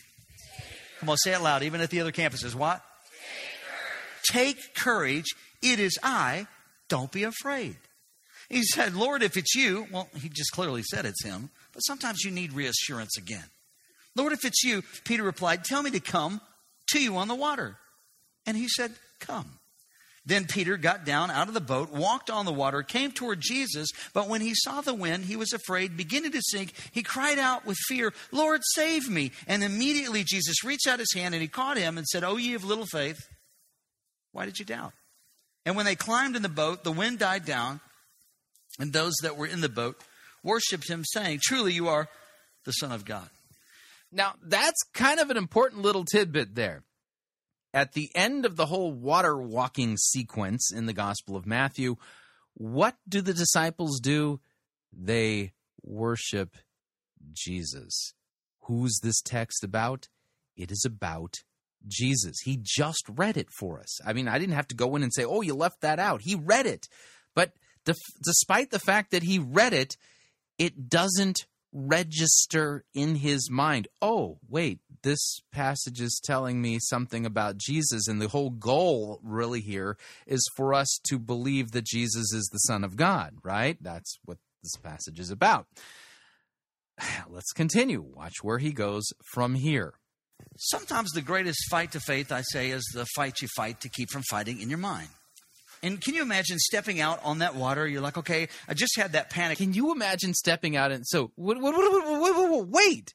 Come on, say it loud, even at the other campuses. What? Take courage. Take courage. It is I. Don't be afraid. He said, Lord, if it's you, well, he just clearly said it's him, but sometimes you need reassurance again. Lord, if it's you, Peter replied, tell me to come to you on the water. And he said, come. Then Peter got down out of the boat, walked on the water, came toward Jesus, but when he saw the wind, he was afraid, beginning to sink. He cried out with fear, Lord, save me. And immediately Jesus reached out his hand and he caught him and said, oh, ye of little faith, why did you doubt? And when they climbed in the boat, the wind died down, and those that were in the boat worshiped him, saying, truly you are the Son of God. Now, that's kind of an important little tidbit there. At the end of the whole water walking sequence in the Gospel of Matthew, what do the disciples do? They worship Jesus. Who's this text about? It is about Jesus. He just read it for us. I mean, I didn't have to go in and say, oh, you left that out. He read it. But despite the fact that he read it, it doesn't register in his mind. Oh, wait, this passage is telling me something about Jesus, and the whole goal really here is for us to believe that Jesus is the Son of God, right? That's what this passage is about. Let's continue. Watch where he goes from here. Sometimes the greatest fight to faith, I say, is the fight you fight to keep from fighting in your mind. And can you imagine stepping out on that water? You're like, okay, I just had that panic. Can you imagine stepping out and so, wait, wait, wait, wait,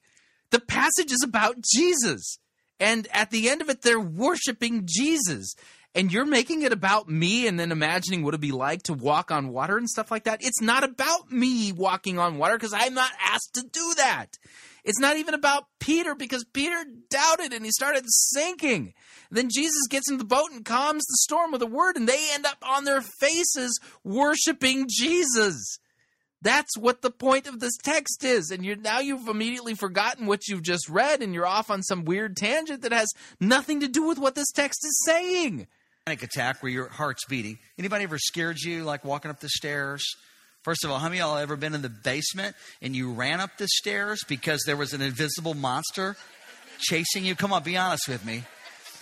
the passage is about Jesus. And at the end of it, they're worshiping Jesus. And you're making it about me and then imagining what it'd be like to walk on water and stuff like that. It's not about me walking on water because I'm not asked to do that. It's not even about Peter because Peter doubted and he started sinking. And then Jesus gets in the boat and calms the storm with a word, and they end up on their faces worshiping Jesus. That's what the point of this text is. And you're, now you've immediately forgotten what you've just read, and you're off on some weird tangent that has nothing to do with what this text is saying. Panic attack where your heart's beating. Anybody ever scared you like walking up the stairs? First of all, how many of y'all ever been in the basement and you ran up the stairs because there was an invisible monster chasing you? Come on, be honest with me.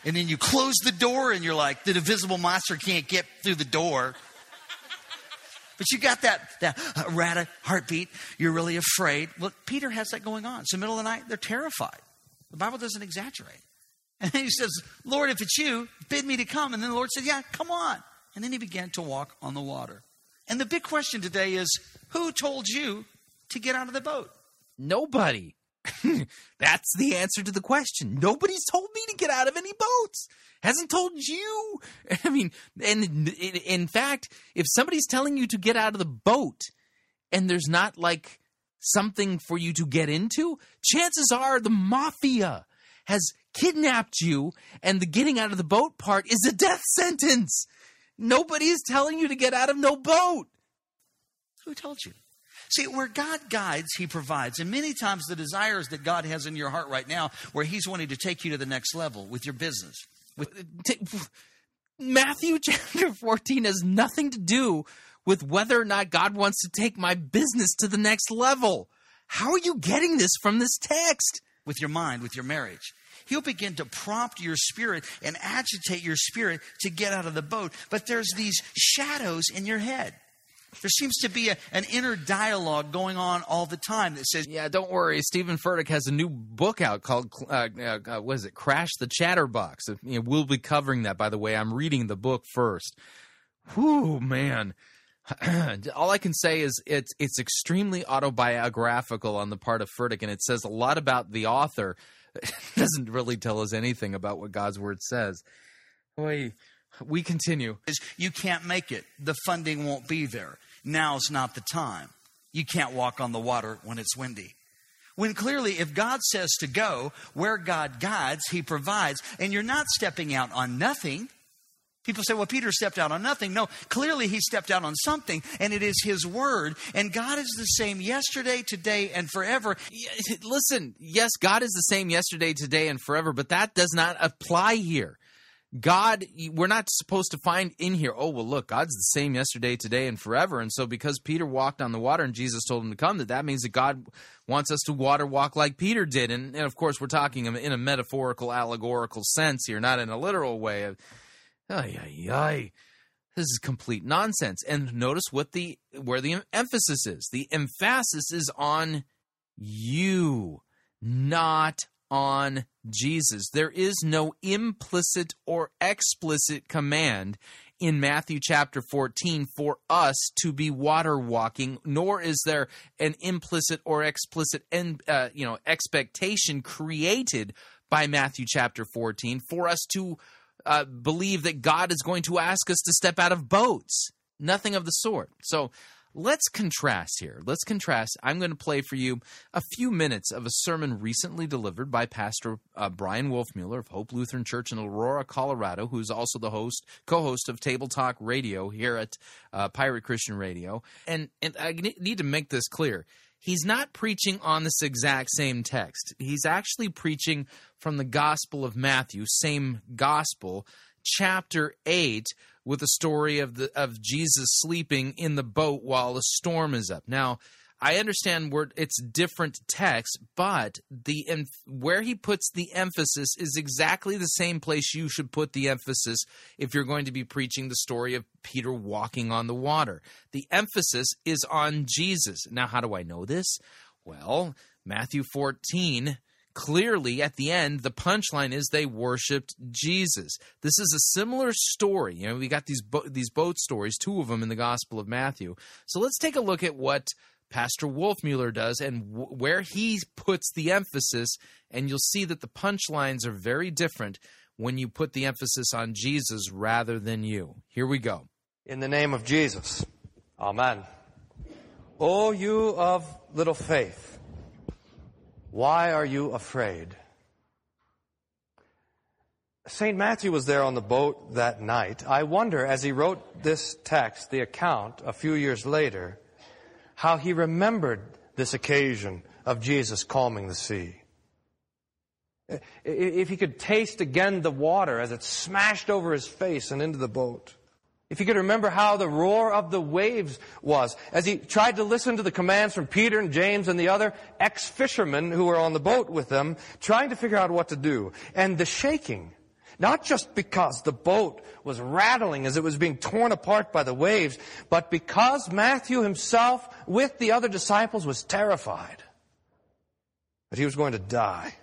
And then you close the door and you're like, the invisible monster can't get through the door. But you got that, that erratic heartbeat. You're really afraid. Well, Peter has that going on. It's the middle of the night. They're terrified. The Bible doesn't exaggerate. And he says, Lord, if it's you, bid me to come. And then the Lord said, yeah, come on. And then he began to walk on the water. And the big question today is, who told you to get out of the boat? Nobody. That's the answer to the question. Nobody's told me to get out of any boats. Hasn't told you. I mean, and in fact, if somebody's telling you to get out of the boat and there's not like something for you to get into, chances are the mafia has kidnapped you and the getting out of the boat part is a death sentence. Nobody is telling you to get out of no boat. Who told you? See, where God guides, he provides. And many times the desires that God has in your heart right now, where he's wanting to take you to the next level with your business. With... Matthew chapter fourteen has nothing to do with whether or not God wants to take my business to the next level. How are you getting this from this text? With your mind, with your marriage. He'll begin to prompt your spirit and agitate your spirit to get out of the boat. But there's these shadows in your head. There seems to be a, an inner dialogue going on all the time that says, yeah, don't worry. Stephen Furtick has a new book out called, uh, uh, what is it, Crash the Chatterbox. You know, we'll be covering that, by the way. I'm reading the book first. Whew, man. All I can say is it's, it's extremely autobiographical on the part of Furtick, and it says a lot about the author. It doesn't really tell us anything about what God's word says. Oy. We continue. You can't make it. The funding won't be there. Now's not the time. You can't walk on the water when it's windy. When clearly, if God says to go, where God guides, he provides. And you're not stepping out on nothing. People say, well, Peter stepped out on nothing. No, clearly he stepped out on something, and it is his word. And God is the same yesterday, today, and forever. Listen, yes, God is the same yesterday, today, and forever, but that does not apply here. God, we're not supposed to find in here, oh, well, look, God's the same yesterday, today, and forever. And so because Peter walked on the water and Jesus told him to come, that that means that God wants us to water walk like Peter did. And, and of course, we're talking in a metaphorical, allegorical sense here, not in a literal way of, ay, ay, ay. This is complete nonsense. And notice what the where the emphasis is. The emphasis is on you, not on Jesus. There is no implicit or explicit command in Matthew chapter fourteen for us to be water walking, nor is there an implicit or explicit uh, you know, expectation created by Matthew chapter fourteen for us to uh, believe that God is going to ask us to step out of boats. Nothing of the sort. So let's contrast here. Let's contrast. I'm going to play for you a few minutes of a sermon recently delivered by Pastor uh, Brian Wolfmuller of Hope Lutheran Church in Aurora, Colorado, who is also the host, co-host of Table Talk Radio here at uh, Pirate Christian Radio. And, and I need to make this clear. He's not preaching on this exact same text. He's actually preaching from the Gospel of Matthew, same gospel, chapter eight, with a story of the of Jesus sleeping in the boat while a storm is up. Now, I understand where it's different text, but the where he puts the emphasis is exactly the same place you should put the emphasis if you're going to be preaching the story of Peter walking on the water. The emphasis is on Jesus. Now, how do I know this? Well, Matthew fourteen, clearly, at the end, the punchline is they worshipped Jesus. This is a similar story. You know, we got these bo- these boat stories, two of them in the Gospel of Matthew. So let's take a look at what Pastor Wolfmuller does and w- where he puts the emphasis, and you'll see that the punchlines are very different when you put the emphasis on Jesus rather than you. Here we go. In the name of Jesus, amen. O you of little faith, why are you afraid? Saint Matthew was there on the boat that night. I wonder, as he wrote this text, the account, a few years later, how he remembered this occasion of Jesus calming the sea. If he could taste again the water as it smashed over his face and into the boat. If he could remember how the roar of the waves was as he tried to listen to the commands from Peter and James and the other ex-fishermen who were on the boat with them, trying to figure out what to do. And the shaking, not just because the boat was rattling as it was being torn apart by the waves, but because Matthew himself with the other disciples was terrified that he was going to die.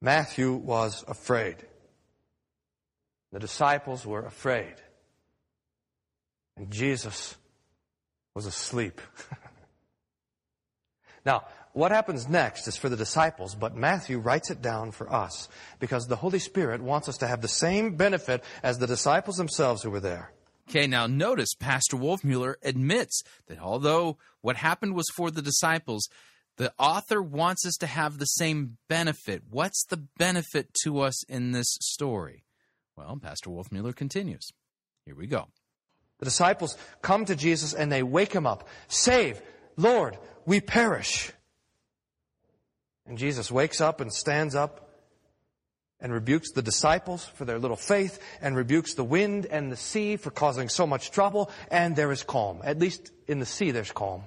Matthew was afraid. The disciples were afraid, and Jesus was asleep. Now, what happens next is for the disciples, but Matthew writes it down for us because the Holy Spirit wants us to have the same benefit as the disciples themselves who were there. Okay, now notice Pastor Wolfmuller admits that although what happened was for the disciples, the author wants us to have the same benefit. What's the benefit to us in this story? Well, Pastor Wolfmuller continues. Here we go. The disciples come to Jesus and they wake him up. Save, Lord, we perish. And Jesus wakes up and stands up and rebukes the disciples for their little faith and rebukes the wind and the sea for causing so much trouble. And there is calm. At least in the sea there's calm.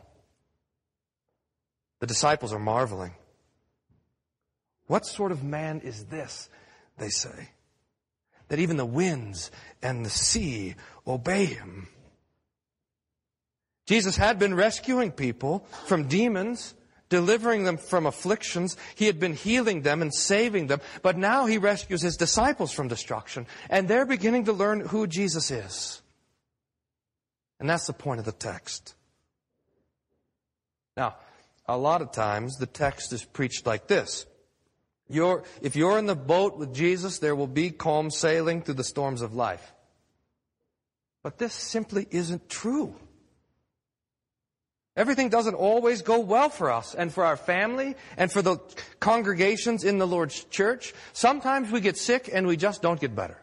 The disciples are marveling. What sort of man is this, they say, that even the winds and the sea obey him? Jesus had been rescuing people from demons, delivering them from afflictions. He had been healing them and saving them. But now he rescues his disciples from destruction. And they're beginning to learn who Jesus is. And that's the point of the text. Now, a lot of times the text is preached like this. You're, if you're in the boat with Jesus, there will be calm sailing through the storms of life. But this simply isn't true. Everything doesn't always go well for us and for our family and for the congregations in the Lord's church. Sometimes we get sick and we just don't get better.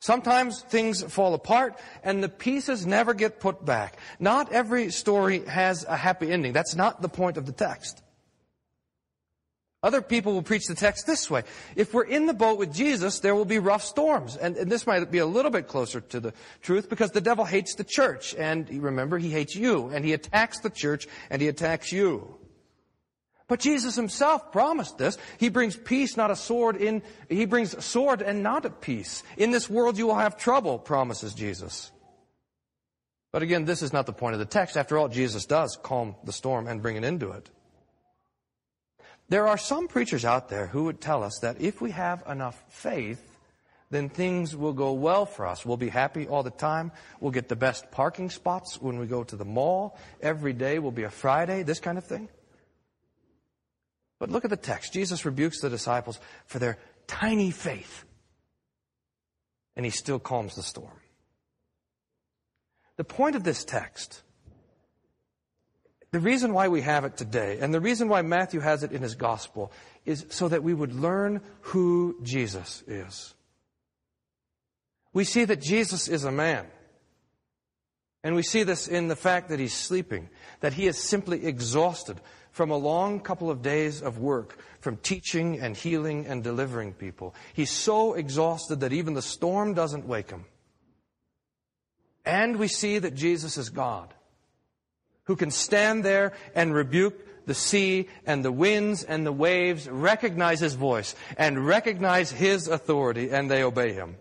Sometimes things fall apart and the pieces never get put back. Not every story has a happy ending. That's not the point of the text. Other people will preach the text this way. If we're in the boat with Jesus, there will be rough storms. And, and this might be a little bit closer to the truth because the devil hates the church. And remember, he hates you. And he attacks the church and he attacks you. But Jesus himself promised this. He brings peace, not a sword in, he brings a sword and not a peace. In this world you will have trouble, promises Jesus. But again, this is not the point of the text. After all, Jesus does calm the storm and bring an end to it. There are some preachers out there who would tell us that if we have enough faith, then things will go well for us. We'll be happy all the time. We'll get the best parking spots when we go to the mall. Every day will be a Friday, this kind of thing. But look at the text. Jesus rebukes the disciples for their tiny faith. And he still calms the storm. The point of this text, the reason why we have it today, and the reason why Matthew has it in his gospel, is so that we would learn who Jesus is. We see that Jesus is a man. And we see this in the fact that he's sleeping, that he is simply exhausted from a long couple of days of work, from teaching and healing and delivering people. He's so exhausted that even the storm doesn't wake him. And we see that Jesus is God, who can stand there and rebuke the sea and the winds and the waves, recognize his voice and recognize his authority, and they obey him.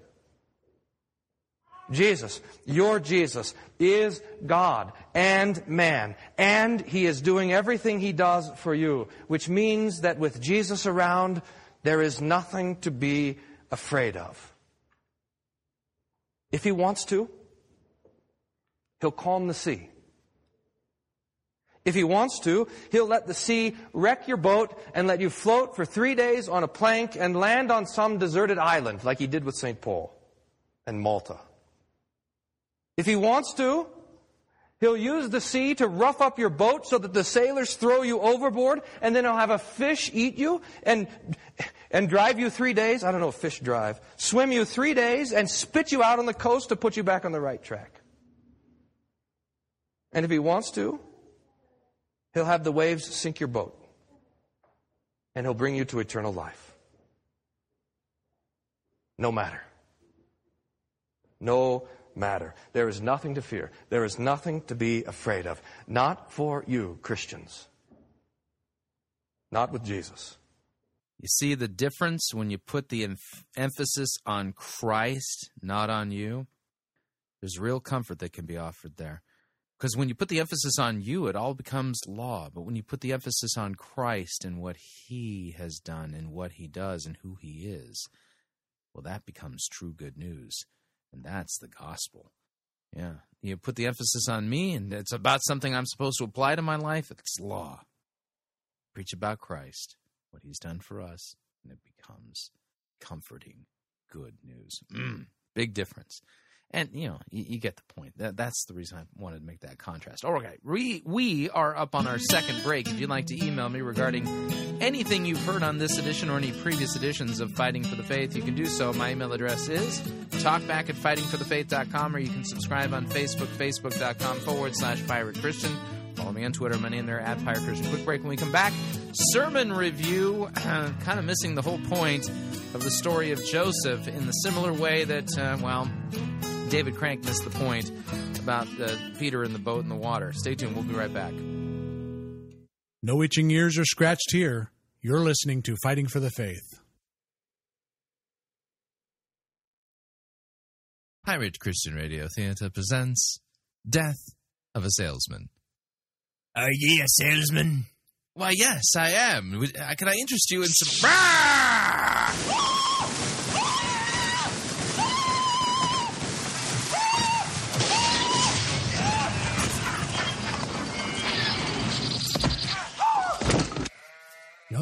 Jesus, your Jesus, is God and man, and he is doing everything he does for you, which means that with Jesus around, there is nothing to be afraid of. If he wants to, he'll calm the sea. If he wants to, he'll let the sea wreck your boat and let you float for three days on a plank and land on some deserted island, like he did with Saint Paul and Malta. If he wants to, he'll use the sea to rough up your boat so that the sailors throw you overboard, and then he'll have a fish eat you and and drive you three days. I don't know, fish drive. Swim you three days and spit you out on the coast to put you back on the right track. And if he wants to, he'll have the waves sink your boat, and he'll bring you to eternal life. No matter. No matter. matter. There is nothing to fear. There is nothing to be afraid of. Not for you, Christians. Not with Jesus. You see the difference when you put the emph- emphasis on Christ, not on you? There's real comfort that can be offered there. Because when you put the emphasis on you, it all becomes law. But when you put the emphasis on Christ and what he has done and what he does and who he is, well, that becomes true good news. And that's the gospel. Yeah. You put the emphasis on me, and it's about something I'm supposed to apply to my life. It's law. Preach about Christ, what he's done for us, and it becomes comforting, good news. Mm, big difference. And, you know, you, you get the point. That, that's the reason I wanted to make that contrast. All right. We, we are up on our second break. If you'd like to email me regarding anything you've heard on this edition or any previous editions of Fighting for the Faith, you can do so. My email address is talkback at fighting for the faith dot com, or you can subscribe on Facebook, facebook dot com forward slash Pirate Christian. Follow me on Twitter. My name there, at Pirate Christian. Quick break. When we come back, sermon review, kind of missing the whole point of the story of Joseph in the similar way that, uh, well... David Crank missed the point about uh, Peter in the boat in the water. Stay tuned. We'll be right back. No itching ears are scratched here. You're listening to Fighting for the Faith. Pirate Christian Radio Theater presents Death of a Salesman. Are ye a salesman? Why, yes, I am. Can I interest you in some... You're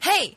Hey!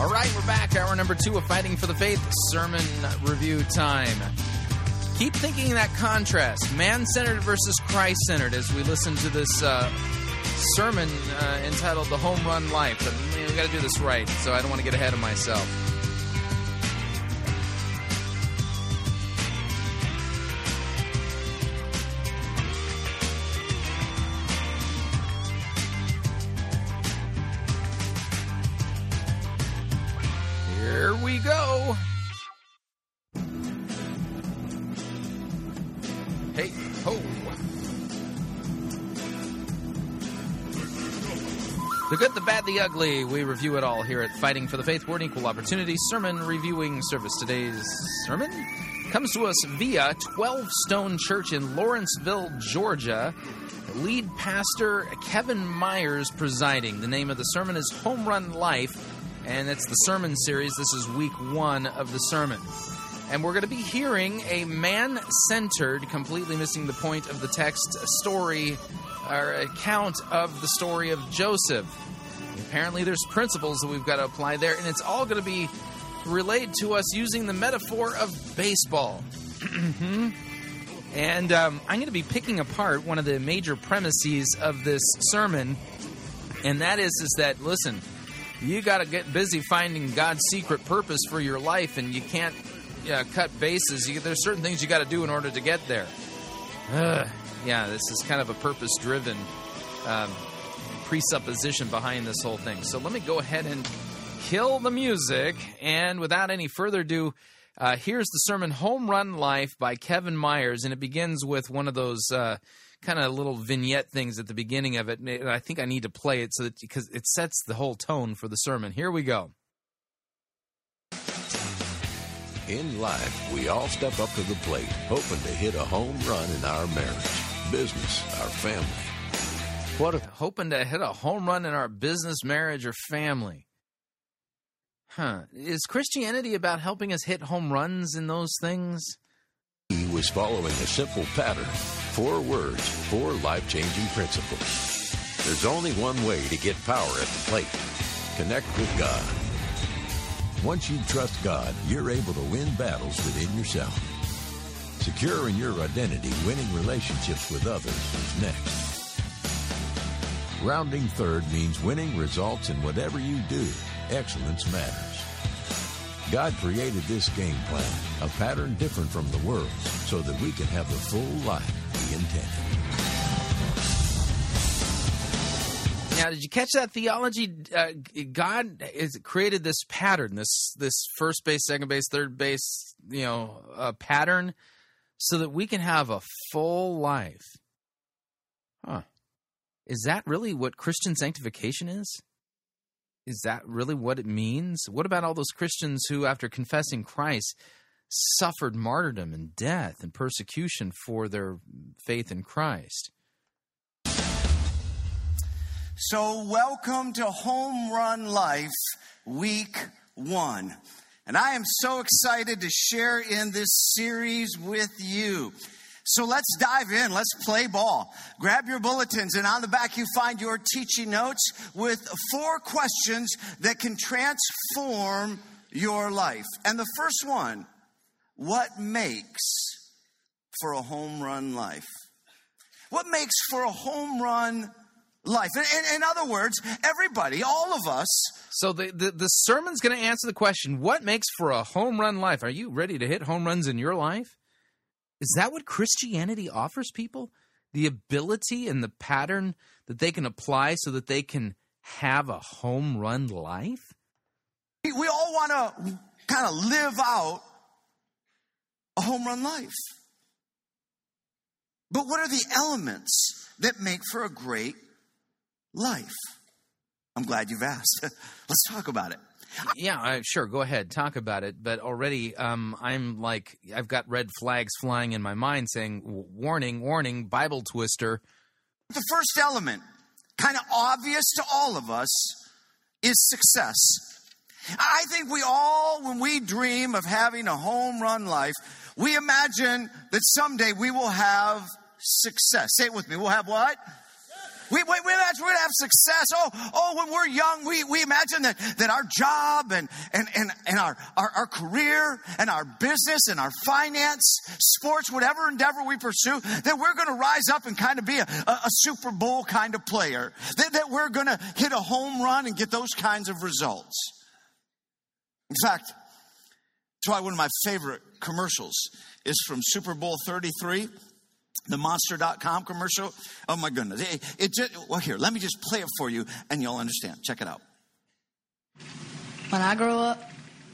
All right, we're back. Hour number two of Fighting for the Faith, sermon review time. Keep thinking that contrast, man-centered versus Christ-centered, as we listen to this uh, sermon uh, entitled The Home Run Life. But you know, we've got to do this right, so I don't want to get ahead of myself. The ugly. We review it all here at Fighting for the Faith. We're an equal opportunity sermon reviewing service. Today's sermon comes to us via twelve Stone Church in Lawrenceville, Georgia. Lead pastor Kevin Myers presiding. The name of the sermon is Home Run Life, and it's the sermon series. This is week one of the sermon. And we're going to be hearing a man-centered, completely missing the point of the text, story, or account of the story of Joseph. Apparently there's principles that we've got to apply there, and it's all going to be relayed to us using the metaphor of baseball. And um, I'm going to be picking apart one of the major premises of this sermon, and that is, is that, listen, you got to get busy finding God's secret purpose for your life, and you can't uh, cut bases. You, there's certain things you got to do in order to get there. Ugh. Yeah, this is kind of a purpose-driven um presupposition behind this whole thing. So let me go ahead and kill the music. And without any further ado, uh, here's the sermon Home Run Life by Kevin Myers. And it begins with one of those uh, kind of little vignette things at the beginning of it. And I think I need to play it so that, because it sets the whole tone for the sermon. Here we go. In life, we all step up to the plate, hoping to hit a home run in our marriage, business, our family. What if hoping to hit a home run in our business, marriage, or family? Huh. Is Christianity about helping us hit home runs in those things? He was following a simple pattern. Four words, four life-changing principles. There's only one way to get power at the plate. Connect with God. Once you trust God, you're able to win battles within yourself. Securing your identity, winning relationships with others is next. Rounding third means winning results in whatever you do. Excellence matters. God created this game plan, a pattern different from the world, so that we can have the full life He intended. Now, did you catch that theology? Uh, God is, created this pattern, this this first base, second base, third base, you know, uh, pattern, so that we can have a full life. Huh. Is that really what Christian sanctification is? Is that really what it means? What about all those Christians who, after confessing Christ, suffered martyrdom and death and persecution for their faith in Christ. So welcome to Home Run Life, Week One. And I am so excited to share in this series with you. So let's dive in. Let's play ball. Grab your bulletins, and on the back you find your teaching notes with four questions that can transform your life. And the first one, what makes for a home run life? What makes for a home run life? In, in, in other words, everybody, all of us. So the, the, the sermon's going to answer the question, what makes for a home run life? Are you ready to hit home runs in your life? Is that what Christianity offers people? The ability and the pattern that they can apply so that they can have a home run life? We all want to kind of live out a home run life. But what are the elements that make for a great life? I'm glad you've asked. Let's talk about it. Yeah, sure. Go ahead. Talk about it. But already um, I'm like, I've got red flags flying in my mind saying, warning, warning, Bible twister. The first element, kind of obvious to all of us, is success. I think we all, when we dream of having a home run life, we imagine that someday we will have success. Say it with me. We'll have what? We, we, we imagine we're going to have success. Oh, oh, when we're young, we, we imagine that, that our job and, and, and, and our, our, our career and our business and our finance, sports, whatever endeavor we pursue, that we're going to rise up and kind of be a, a, a Super Bowl kind of player. That, that we're going to hit a home run and get those kinds of results. In fact, that's why one of my favorite commercials is from Super Bowl thirty-three. The monster dot com commercial. Oh, my goodness. It, it just, well, here, let me just play it for you, and you'll understand. Check it out. When I grow up,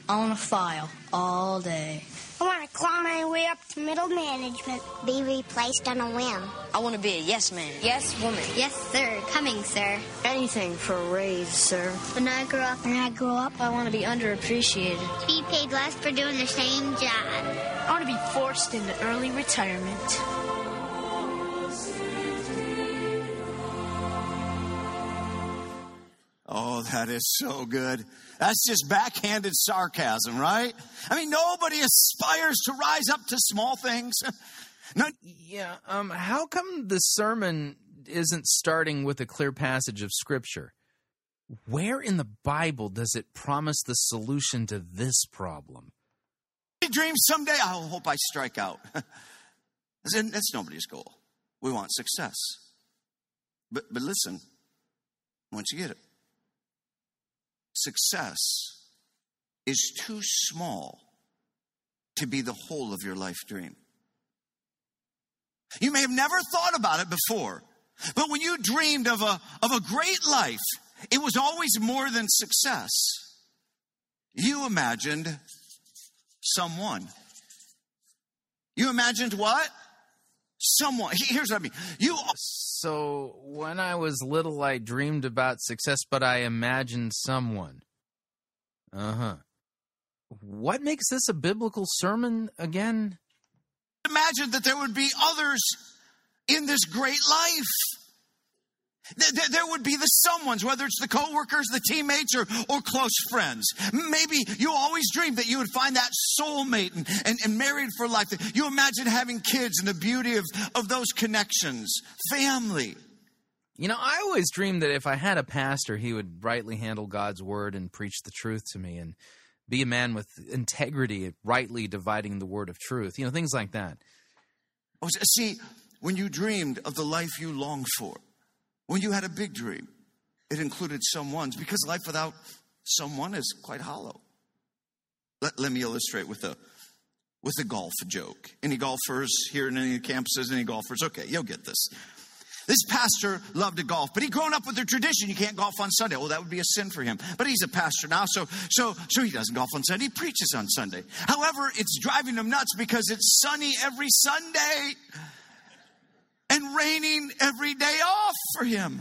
I want to file all day. I want to claw my way up to middle management. Be replaced on a whim. I want to be a yes man. Yes woman. Yes, sir. Coming, sir. Anything for a raise, sir. When I grow up, when I grow up, I want to be underappreciated. Be paid less for doing the same job. I want to be forced into early retirement. Oh, that is so good. That's just backhanded sarcasm, right? I mean, nobody aspires to rise up to small things. No. Yeah, um, how come the sermon isn't starting with a clear passage of Scripture? Where in the Bible does it promise the solution to this problem? I dream someday, I hope I strike out. That's nobody's goal. We want success. But, but listen, once you get it, success is too small to be the whole of your life dream. You may have never thought about it before, but when you dreamed of a, of a great life, it was always more than success. You imagined someone. You imagined what? Someone. Here's what I mean. You. So when I was little, I dreamed about success, but I imagined someone. Uh-huh. What makes this a biblical sermon again? Imagine that there would be others in this great life. There, there would be the someones, whether it's the coworkers, the teammates, or, or close friends. Maybe you always dreamed that you would find that soulmate and, and, and married for life. You imagine having kids and the beauty of, of those connections, family. You know, I always dreamed that if I had a pastor, he would rightly handle God's word and preach the truth to me and be a man with integrity, rightly dividing the word of truth. You know, things like that. See, when you dreamed of the life you longed for, when you had a big dream, it included someone's, because life without someone is quite hollow. Let, let me illustrate with a with a golf joke. Any golfers here in any campuses? Any golfers? Okay, you'll get this. This pastor loved to golf, but he'd grown up with the tradition. You can't golf on Sunday. Oh, that would be a sin for him. But he's a pastor now, so so so he doesn't golf on Sunday. He preaches on Sunday. However, it's driving him nuts because it's sunny every Sunday and raining every day off for him.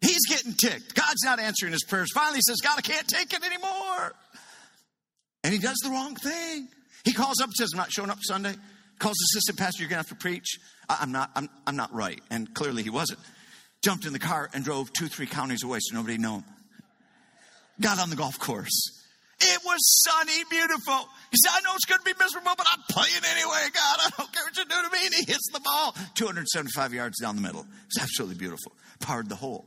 He's getting ticked. God's not answering his prayers. Finally, he says, God, I can't take it anymore. And he does the wrong thing. He calls up and says, I'm not showing up Sunday. Calls the assistant pastor, you're going to have to preach. I'm not, I'm, I'm not right. And clearly he wasn't. Jumped in the car and drove two, three counties away so nobody knew him. Got on the golf course. It was sunny, beautiful. He said, I know it's going to be miserable, but I'm playing anyway, God. I don't care what you do to me. And he hits the ball two hundred seventy-five yards down the middle. It's absolutely beautiful. Parred the hole.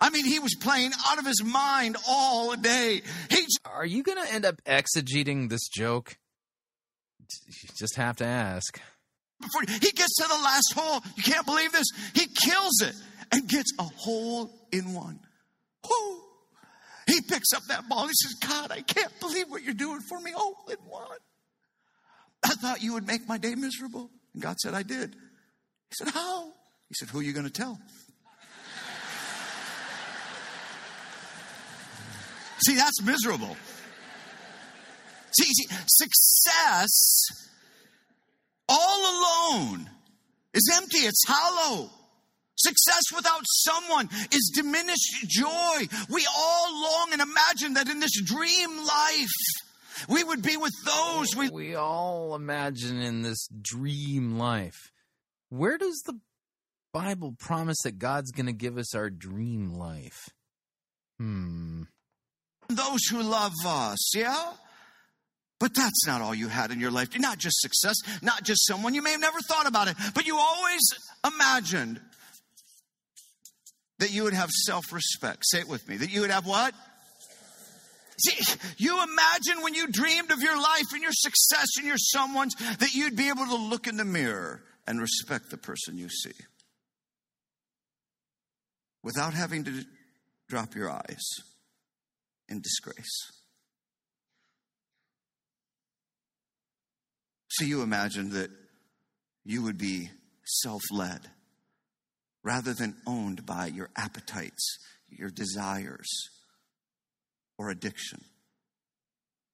I mean, he was playing out of his mind all day. He... Are you going to end up exegeting this joke? You just have to ask. Before he gets to the last hole, you can't believe this. He kills it and gets a hole in one. Whoo! He picks up that ball. He says, God, I can't believe what you're doing for me. Oh, in one. I thought you would make my day miserable. And God said, I did. He said, how? He said, who are you going to tell? See, that's miserable. See, see, success all alone is empty. It's hollow. Success without someone is diminished joy. We all long and imagine that in this dream life, we would be with those we... We all imagine in this dream life. Where does the Bible promise that God's going to give us our dream life? Hmm. Those who love us, yeah? But that's not all you had in your life. Not just success, not just someone. You may have never thought about it, but you always imagined that you would have self-respect. Say it with me. That you would have what? See, you imagine when you dreamed of your life and your success and your someone's, that you'd be able to look in the mirror and respect the person you see. Without having to drop your eyes in disgrace. So you imagined that you would be self-led rather than owned by your appetites, your desires, or addiction.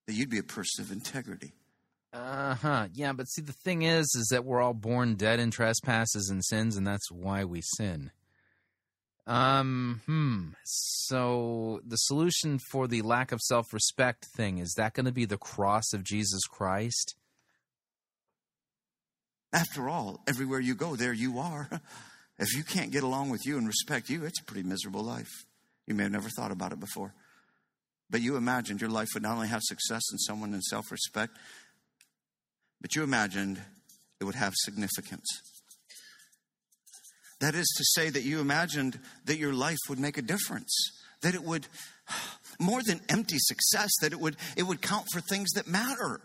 That you'd be a person of integrity. Uh-huh. Yeah, but see, the thing is, is that we're all born dead in trespasses and sins, and that's why we sin. Um, hmm. So the solution for the lack of self-respect thing, is that going to be the cross of Jesus Christ? After all, everywhere you go, there you are. If you can't get along with you and respect you, it's a pretty miserable life. You may have never thought about it before. But you imagined your life would not only have success and someone and self-respect, but you imagined it would have significance. That is to say that you imagined that your life would make a difference, that it would, more than empty success, that it would, it would count for things that matter.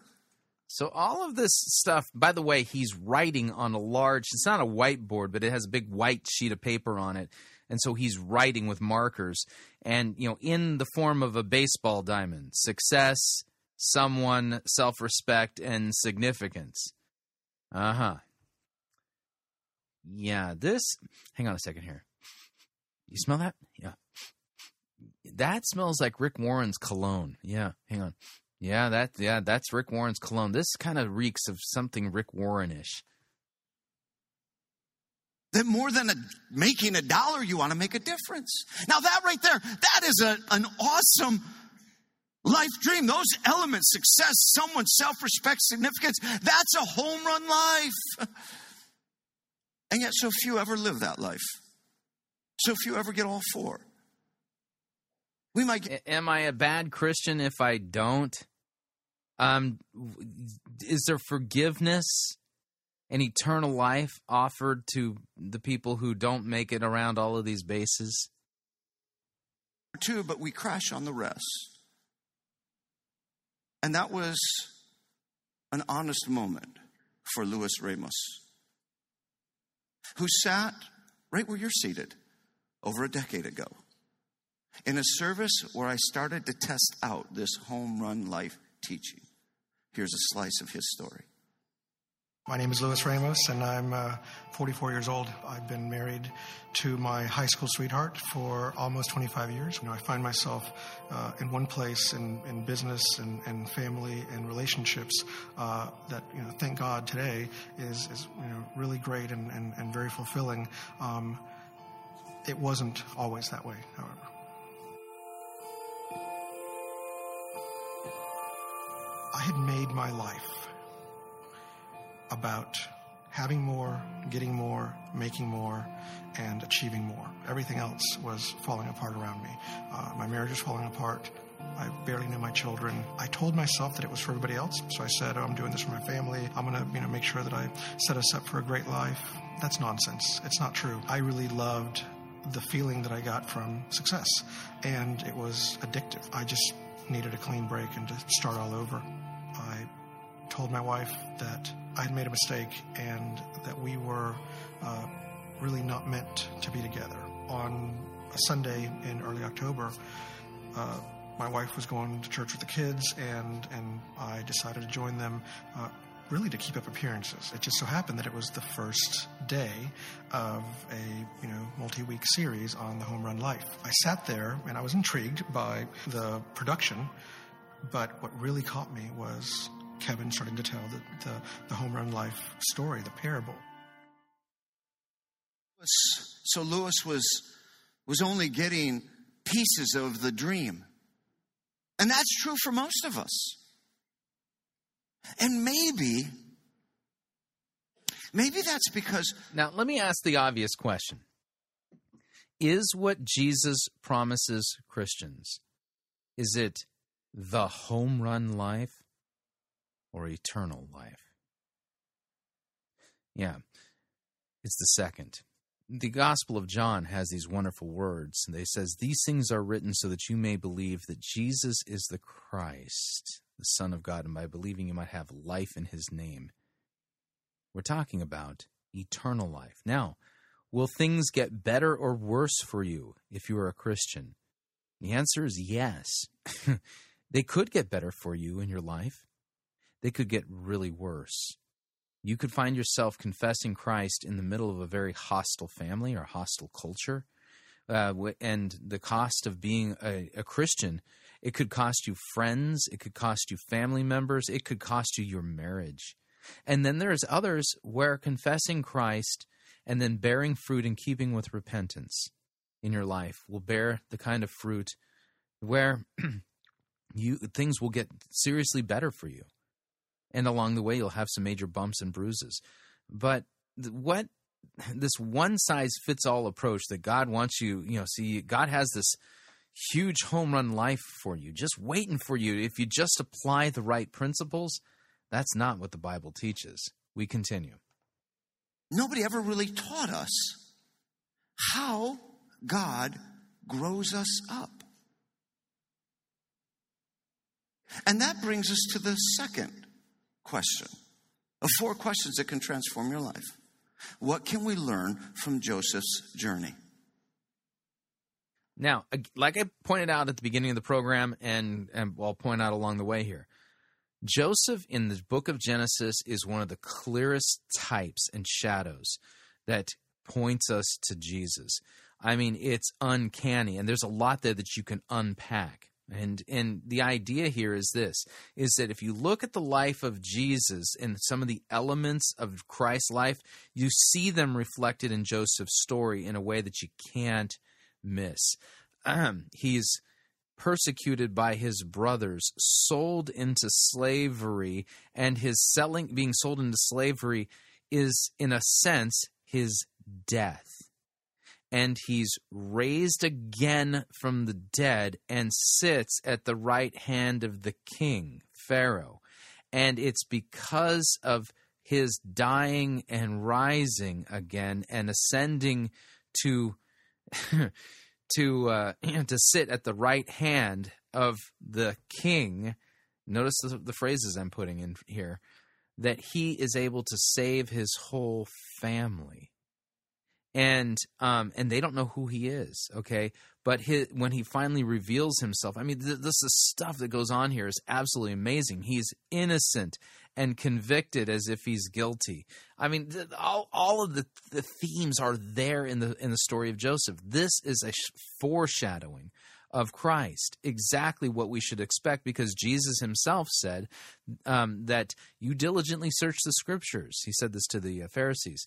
So all of this stuff, by the way, he's writing on a large, it's not a whiteboard, but it has a big white sheet of paper on it. And so he's writing with markers and, you know, in the form of a baseball diamond, success, someone, self-respect, and significance. Uh-huh. Yeah, this, hang on a second here. You smell that? Yeah. That smells like Rick Warren's cologne. Yeah, hang on. Yeah, that yeah, that's Rick Warren's cologne. This kind of reeks of something Rick Warren-ish. That more than a, making a dollar, you want to make a difference. Now that right there, that is a, an awesome life dream. Those elements, success, someone, self-respect, significance, that's a home run life. And yet so few ever live that life. So few ever get all four. We might get- Am I a bad Christian if I don't? Um, is there forgiveness and eternal life offered to the people who don't make it around all of these bases? Two, but we crash on the rest. And that was an honest moment for Luis Ramos, who sat right where you're seated over a decade ago in a service where I started to test out this home run life teaching. Here's a slice of his story. My name is Luis Ramos, and I'm uh, forty-four years old. I've been married to my high school sweetheart for almost twenty-five years. You know, I find myself uh, in one place in, in business and, and family and relationships uh, that, you know, thank God today is, is you know, really great and, and, and very fulfilling. Um, it wasn't always that way, however. I had made my life about having more, getting more, making more, and achieving more. Everything else was falling apart around me. Uh, my marriage was falling apart. I barely knew my children. I told myself that it was for everybody else, so I said, oh, I'm doing this for my family. I'm going to, you know, make sure that I set us up for a great life. That's nonsense. It's not true. I really loved the feeling that I got from success, and it was addictive. I just needed a clean break and to start all over. I told my wife that I had made a mistake and that we were uh, really not meant to be together. On a Sunday in early October, uh, my wife was going to church with the kids, and, and I decided to join them uh, really to keep up appearances. It just so happened that it was the first day of a you know multi-week series on the Home Run Life. I sat there, and I was intrigued by the production, but what really caught me was Kevin starting to tell the, the, the Home Run Life story, the parable. So Lewis was was only getting pieces of the dream. And that's true for most of us. And maybe, maybe that's because... Now, let me ask the obvious question. Is what Jesus promises Christians, is it the home run life or eternal life? Yeah, it's the second. The Gospel of John has these wonderful words, and they says, these things are written so that you may believe that Jesus is the Christ, the Son of God, and by believing you might have life in his name. We're talking about eternal life. Now, will things get better or worse for you if you are a Christian? The answer is yes. They could get better for you in your life. They could get really worse. You could find yourself confessing Christ in the middle of a very hostile family or hostile culture. Uh, and the cost of being a, a Christian, it could cost you friends. It could cost you family members. It could cost you your marriage. And then there's others where confessing Christ and then bearing fruit in keeping with repentance in your life will bear the kind of fruit where you things will get seriously better for you. And along the way, you'll have some major bumps and bruises. But what this one-size-fits-all approach that God wants you, you know, see, God has this huge home run life for you, just waiting for you. If you just apply the right principles, that's not what the Bible teaches. We continue. Nobody ever really taught us how God grows us up. And that brings us to the second question of four questions that can transform your life. What can we learn from Joseph's journey? Now, like I pointed out at the beginning of the program, and, and I'll point out along the way here, Joseph in the book of Genesis is one of the clearest types and shadows that points us to Jesus. I mean, it's uncanny, and there's a lot there that you can unpack. And and the idea here is this, is that if you look at the life of Jesus and some of the elements of Christ's life, you see them reflected in Joseph's story in a way that you can't miss. Um, he's persecuted by his brothers, sold into slavery, and his selling, being sold into slavery is, in a sense, his death. And he's raised again from the dead and sits at the right hand of the king, Pharaoh. And it's because of his dying and rising again and ascending to, to, uh, to sit at the right hand of the king. Notice the, the phrases I'm putting in here, that he is able to save his whole family. And um, and they don't know who he is, okay? But his, when he finally reveals himself, I mean, th- this is stuff that goes on here is absolutely amazing. He's innocent and convicted as if he's guilty. I mean, th- all, all of the, the themes are there in the in the story of Joseph. This is a sh- foreshadowing of Christ, exactly what we should expect, because Jesus himself said um, that you diligently search the Scriptures. He said this to the uh, Pharisees.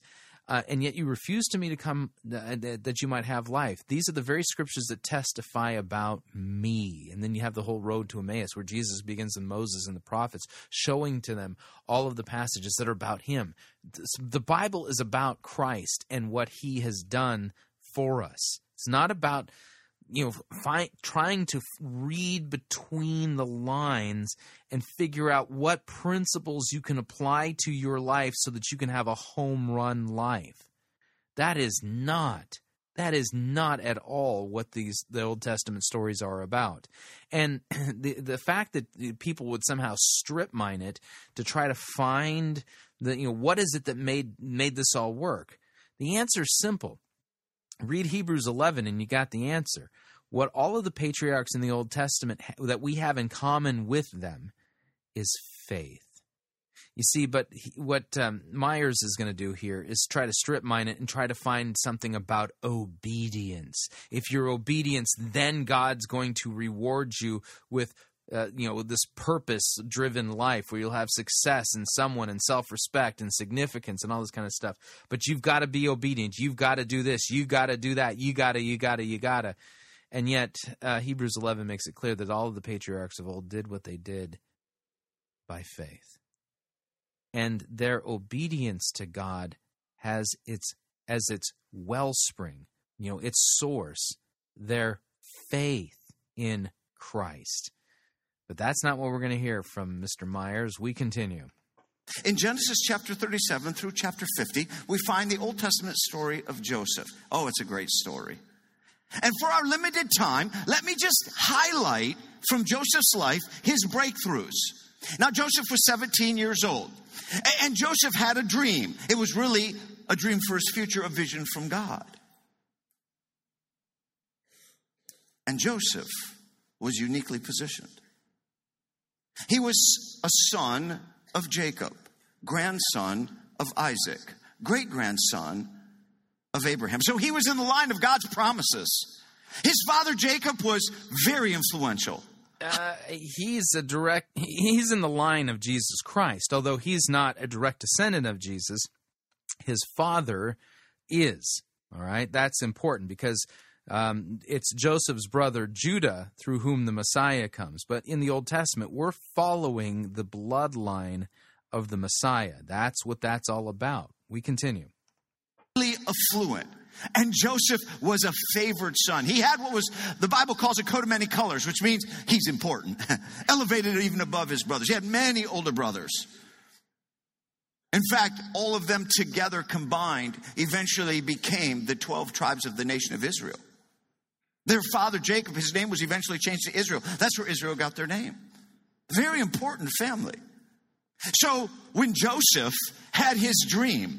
Uh, and yet you refuse to me to come uh, that you might have life. These are the very Scriptures that testify about me. And then you have the whole road to Emmaus, where Jesus begins with Moses and the prophets, showing to them all of the passages that are about him. The Bible is about Christ and what he has done for us. It's not about, you know, find, trying to read between the lines and figure out what principles you can apply to your life so that you can have a home run life. That is not, that is not at all what these the Old Testament stories are about. And the the fact that people would somehow strip mine it to try to find the, you know, what is it that made made this all work? The answer is simple. Read Hebrews eleven and you got the answer. What all of the patriarchs in the Old Testament ha- that we have in common with them is faith. You see, but he, what um, Myers is going to do here is try to strip mine it and try to find something about obedience. If you're obedient, then God's going to reward you with Uh, you know, this purpose-driven life where you'll have success and someone and self-respect and significance and all this kind of stuff. But you've got to be obedient. You've got to do this. You've got to do that. You got to, you got to, you got to. And yet uh, Hebrews eleven makes it clear that all of the patriarchs of old did what they did by faith. And their obedience to God has its, as its wellspring, you know, its source, their faith in Christ. But that's not what we're going to hear from Mister Myers. We continue. In Genesis chapter thirty-seven through chapter fifty, we find the Old Testament story of Joseph. Oh, it's a great story. And for our limited time, let me just highlight from Joseph's life his breakthroughs. Now, Joseph was seventeen years old, and Joseph had a dream. It was really a dream for his future, a vision from God. And Joseph was uniquely positioned. He was a son of Jacob, grandson of Isaac, great-grandson of Abraham. So he was in the line of God's promises. His father Jacob was very influential. Uh, he's a direct, he's in the line of Jesus Christ, although he's not a direct descendant of Jesus. His father is, all right? That's important because Um, it's Joseph's brother, Judah, through whom the Messiah comes. But in the Old Testament, we're following the bloodline of the Messiah. That's what that's all about. We continue. Affluent. And Joseph was a favored son. He had what was, the Bible calls a coat of many colors, which means he's important. Elevated even above his brothers. He had many older brothers. In fact, all of them together combined eventually became the twelve tribes of the nation of Israel. Their father, Jacob, his name was eventually changed to Israel. That's where Israel got their name. Very important family. So when Joseph had his dream,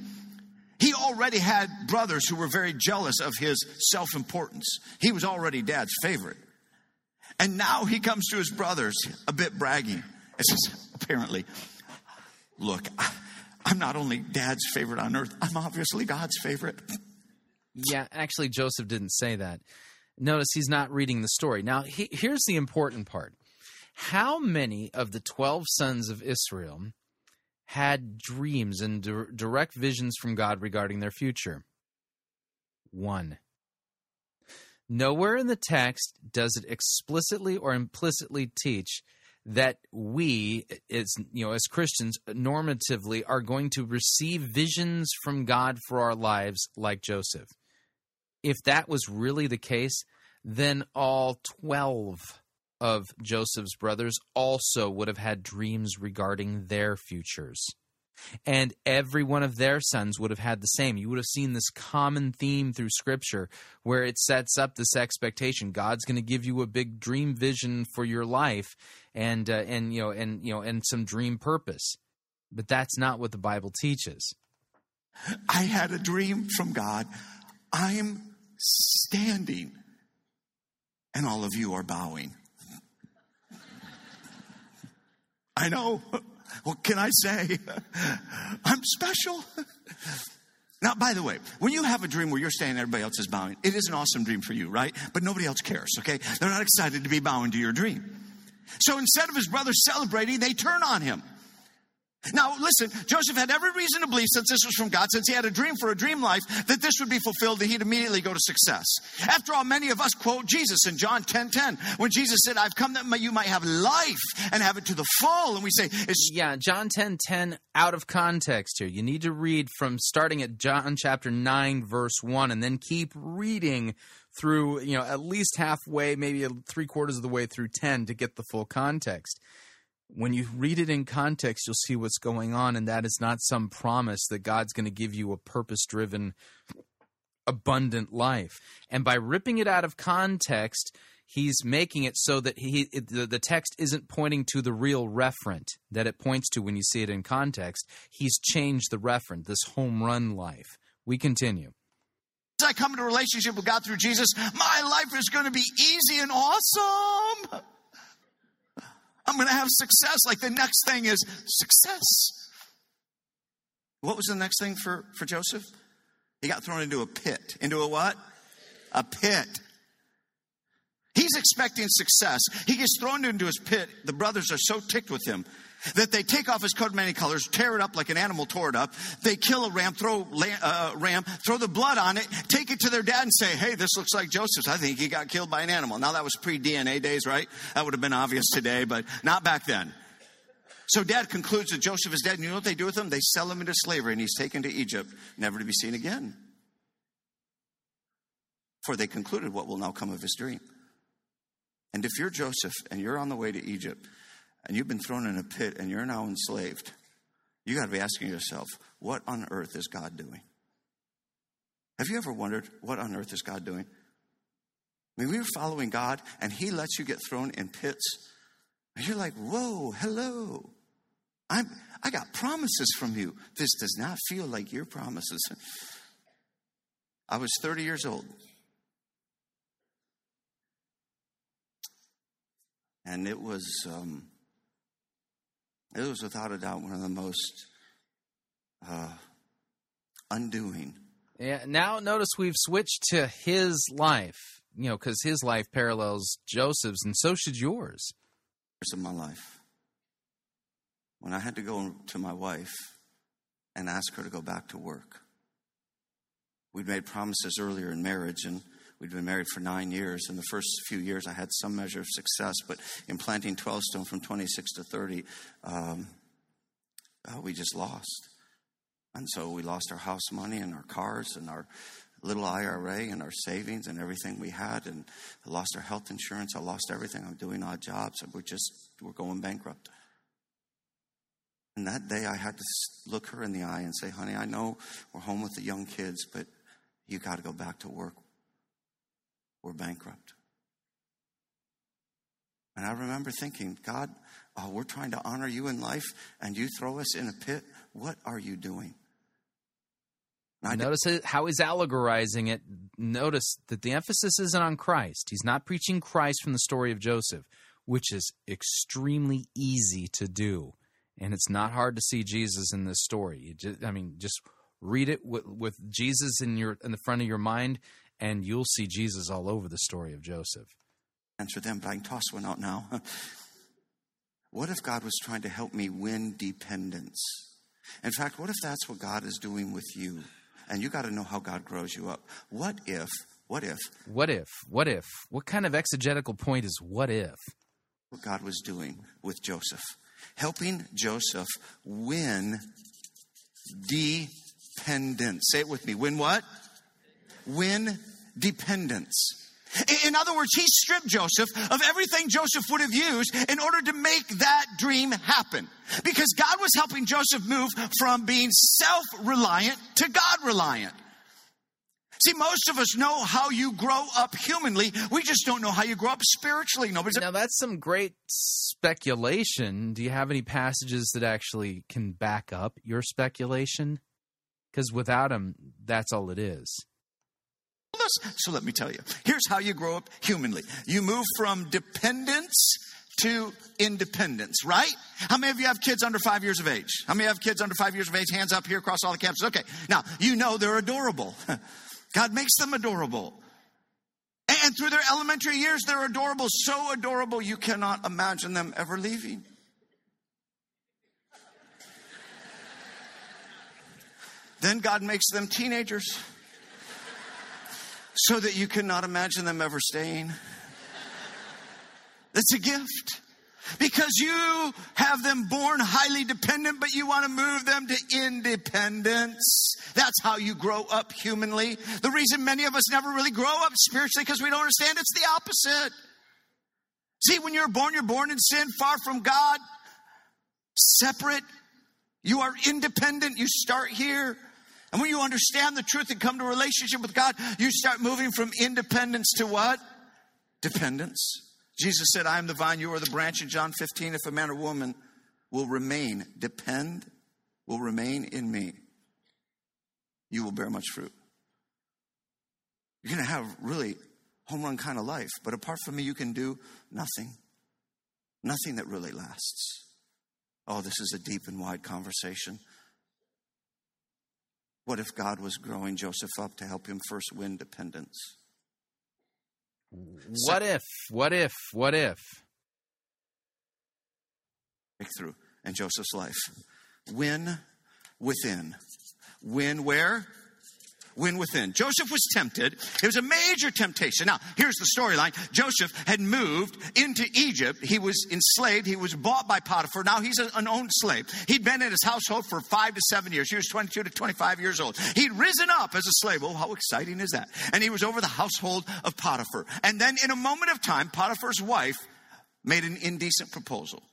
he already had brothers who were very jealous of his self-importance. He was already dad's favorite. And now he comes to his brothers a bit bragging. It says, apparently, look, I'm not only dad's favorite on earth, I'm obviously God's favorite. Yeah, actually, Joseph didn't say that. Notice he's not reading the story. Now, he, here's the important part. How many of the twelve sons of Israel had dreams and di- direct visions from God regarding their future? One. Nowhere in the text does it explicitly or implicitly teach that we, as, you know, as Christians, normatively are going to receive visions from God for our lives like Joseph. If that was really the case, then all twelve of Joseph's brothers also would have had dreams regarding their futures. And every one of their sons would have had the same. You would have seen this common theme through Scripture where it sets up this expectation. God's going to give you a big dream vision for your life and, uh, and you know, and, you know, and some dream purpose. But that's not what the Bible teaches. I had a dream from God. I'm standing, and all of you are bowing. I know. What can I say? I'm special. Now, by the way, when you have a dream where you're standing and everybody else is bowing, it is an awesome dream for you, right? But nobody else cares, okay? They're not excited to be bowing to your dream. So instead of his brothers celebrating, they turn on him. Now, listen, Joseph had every reason to believe, since this was from God, since he had a dream for a dream life, that this would be fulfilled, that he'd immediately go to success. After all, many of us quote Jesus in John ten ten, when Jesus said, I've come that you might have life and have it to the full. And we say, it's... Yeah, John ten ten, out of context here. You need to read from starting at John chapter nine, verse one, and then keep reading through, you know, at least halfway, maybe three quarters of the way through ten to get the full context. When you read it in context, you'll see what's going on, and that is not some promise that God's going to give you a purpose-driven, abundant life. And by ripping it out of context, he's making it so that he it, the, the text isn't pointing to the real referent that it points to when you see it in context. He's changed the referent, this home run life. We continue. As I come into a relationship with God through Jesus, my life is going to be easy and awesome. I'm going to have success. Like the next thing is success. What was the next thing for, for Joseph? He got thrown into a pit. Into a what? A pit. He's expecting success. He gets thrown into his pit. The brothers are so ticked with him that they take off his coat of many colors, tear it up like an animal tore it up. They kill a ram, throw a ram, throw the blood on it, take it to their dad and say, hey, this looks like Joseph's. I think he got killed by an animal. Now, that was pre-D N A days, right? That would have been obvious today, but not back then. So dad concludes that Joseph is dead, and you know what they do with him? They sell him into slavery, and he's taken to Egypt, never to be seen again. For they concluded what will now come of his dream. And if you're Joseph and you're on the way to Egypt, and you've been thrown in a pit and you're now enslaved, you got to be asking yourself, what on earth is God doing? Have you ever wondered, what on earth is God doing? I mean, we were following God and he lets you get thrown in pits. And you're like, whoa, hello. I'm, I got promises from you. This does not feel like your promises. I was thirty years old. And it was... Um, It was without a doubt one of the most uh, undoing. Yeah. Now notice we've switched to his life, you know, because his life parallels Joseph's, and so should yours. Of my life, when I had to go to my wife and ask her to go back to work, we'd made promises earlier in marriage, and we'd been married for nine years. In the first few years, I had some measure of success, but in planting twelve Stone from twenty-six to thirty, um, oh, we just lost. And so we lost our house money and our cars and our little I R A and our savings and everything we had. And I lost our health insurance. I lost everything. I'm doing odd jobs. We're just, we're going bankrupt. And that day I had to look her in the eye and say, honey, I know we're home with the young kids, but you got to go back to work. We're bankrupt. And I remember thinking, God, oh, we're trying to honor you in life, and you throw us in a pit. What are you doing? I Notice did- how he's allegorizing it. Notice that the emphasis isn't on Christ. He's not preaching Christ from the story of Joseph, which is extremely easy to do. And it's not hard to see Jesus in this story. You just, I mean, just read it with, with Jesus in your in the front of your mind, and you'll see Jesus all over the story of Joseph. Answer them, but I can toss one out now. What if God was trying to help me win dependence? In fact, what if that's what God is doing with you? And you got to know how God grows you up. What if, what if? What if, what if? What kind of exegetical point is what if? What God was doing with Joseph. Helping Joseph win dependence. Say it with me. Win what? Win dependence. In other words, he stripped Joseph of everything Joseph would have used in order to make that dream happen. Because God was helping Joseph move from being self-reliant to God-reliant. See, most of us know how you grow up humanly. We just don't know how you grow up spiritually. Nobody's now, that's some great speculation. Do you have any passages that actually can back up your speculation? Because without him, that's all it is. So let me tell you, here's how you grow up humanly. You move from dependence to independence, right? How many of you have kids under five years of age? How many have kids under five years of age? Hands up here across all the campuses. Okay, now, you know they're adorable. God makes them adorable. And through their elementary years, they're adorable. So adorable, you cannot imagine them ever leaving. Then God makes them teenagers so that you cannot imagine them ever staying. That's a gift. Because you have them born highly dependent, but you want to move them to independence. That's how you grow up humanly. The reason many of us never really grow up spiritually because we don't understand it's the opposite. See, when you're born, you're born in sin, far from God, separate. You are independent. You start here. And when you understand the truth and come to a relationship with God, you start moving from independence to what? Dependence. Jesus said, I am the vine, you are the branch. In John fifteen, if a man or woman will remain, depend, will remain in me, you will bear much fruit. You're going to have really home run kind of life. But apart from me, you can do nothing. Nothing that really lasts. Oh, this is a deep and wide conversation. What if God was growing Joseph up to help him first win dependence? What if, what if, what if? Breakthrough in Joseph's life. Win within. Win where? Win within. Joseph was tempted. It was a major temptation. Now, here's the storyline. Joseph had moved into Egypt. He was enslaved. He was bought by Potiphar. Now he's an owned slave. He'd been in his household for five to seven years. He was twenty-two to twenty-five years old. He'd risen up as a slave. Oh, how exciting is that? And he was over the household of Potiphar. And then in a moment of time, Potiphar's wife made an indecent proposal.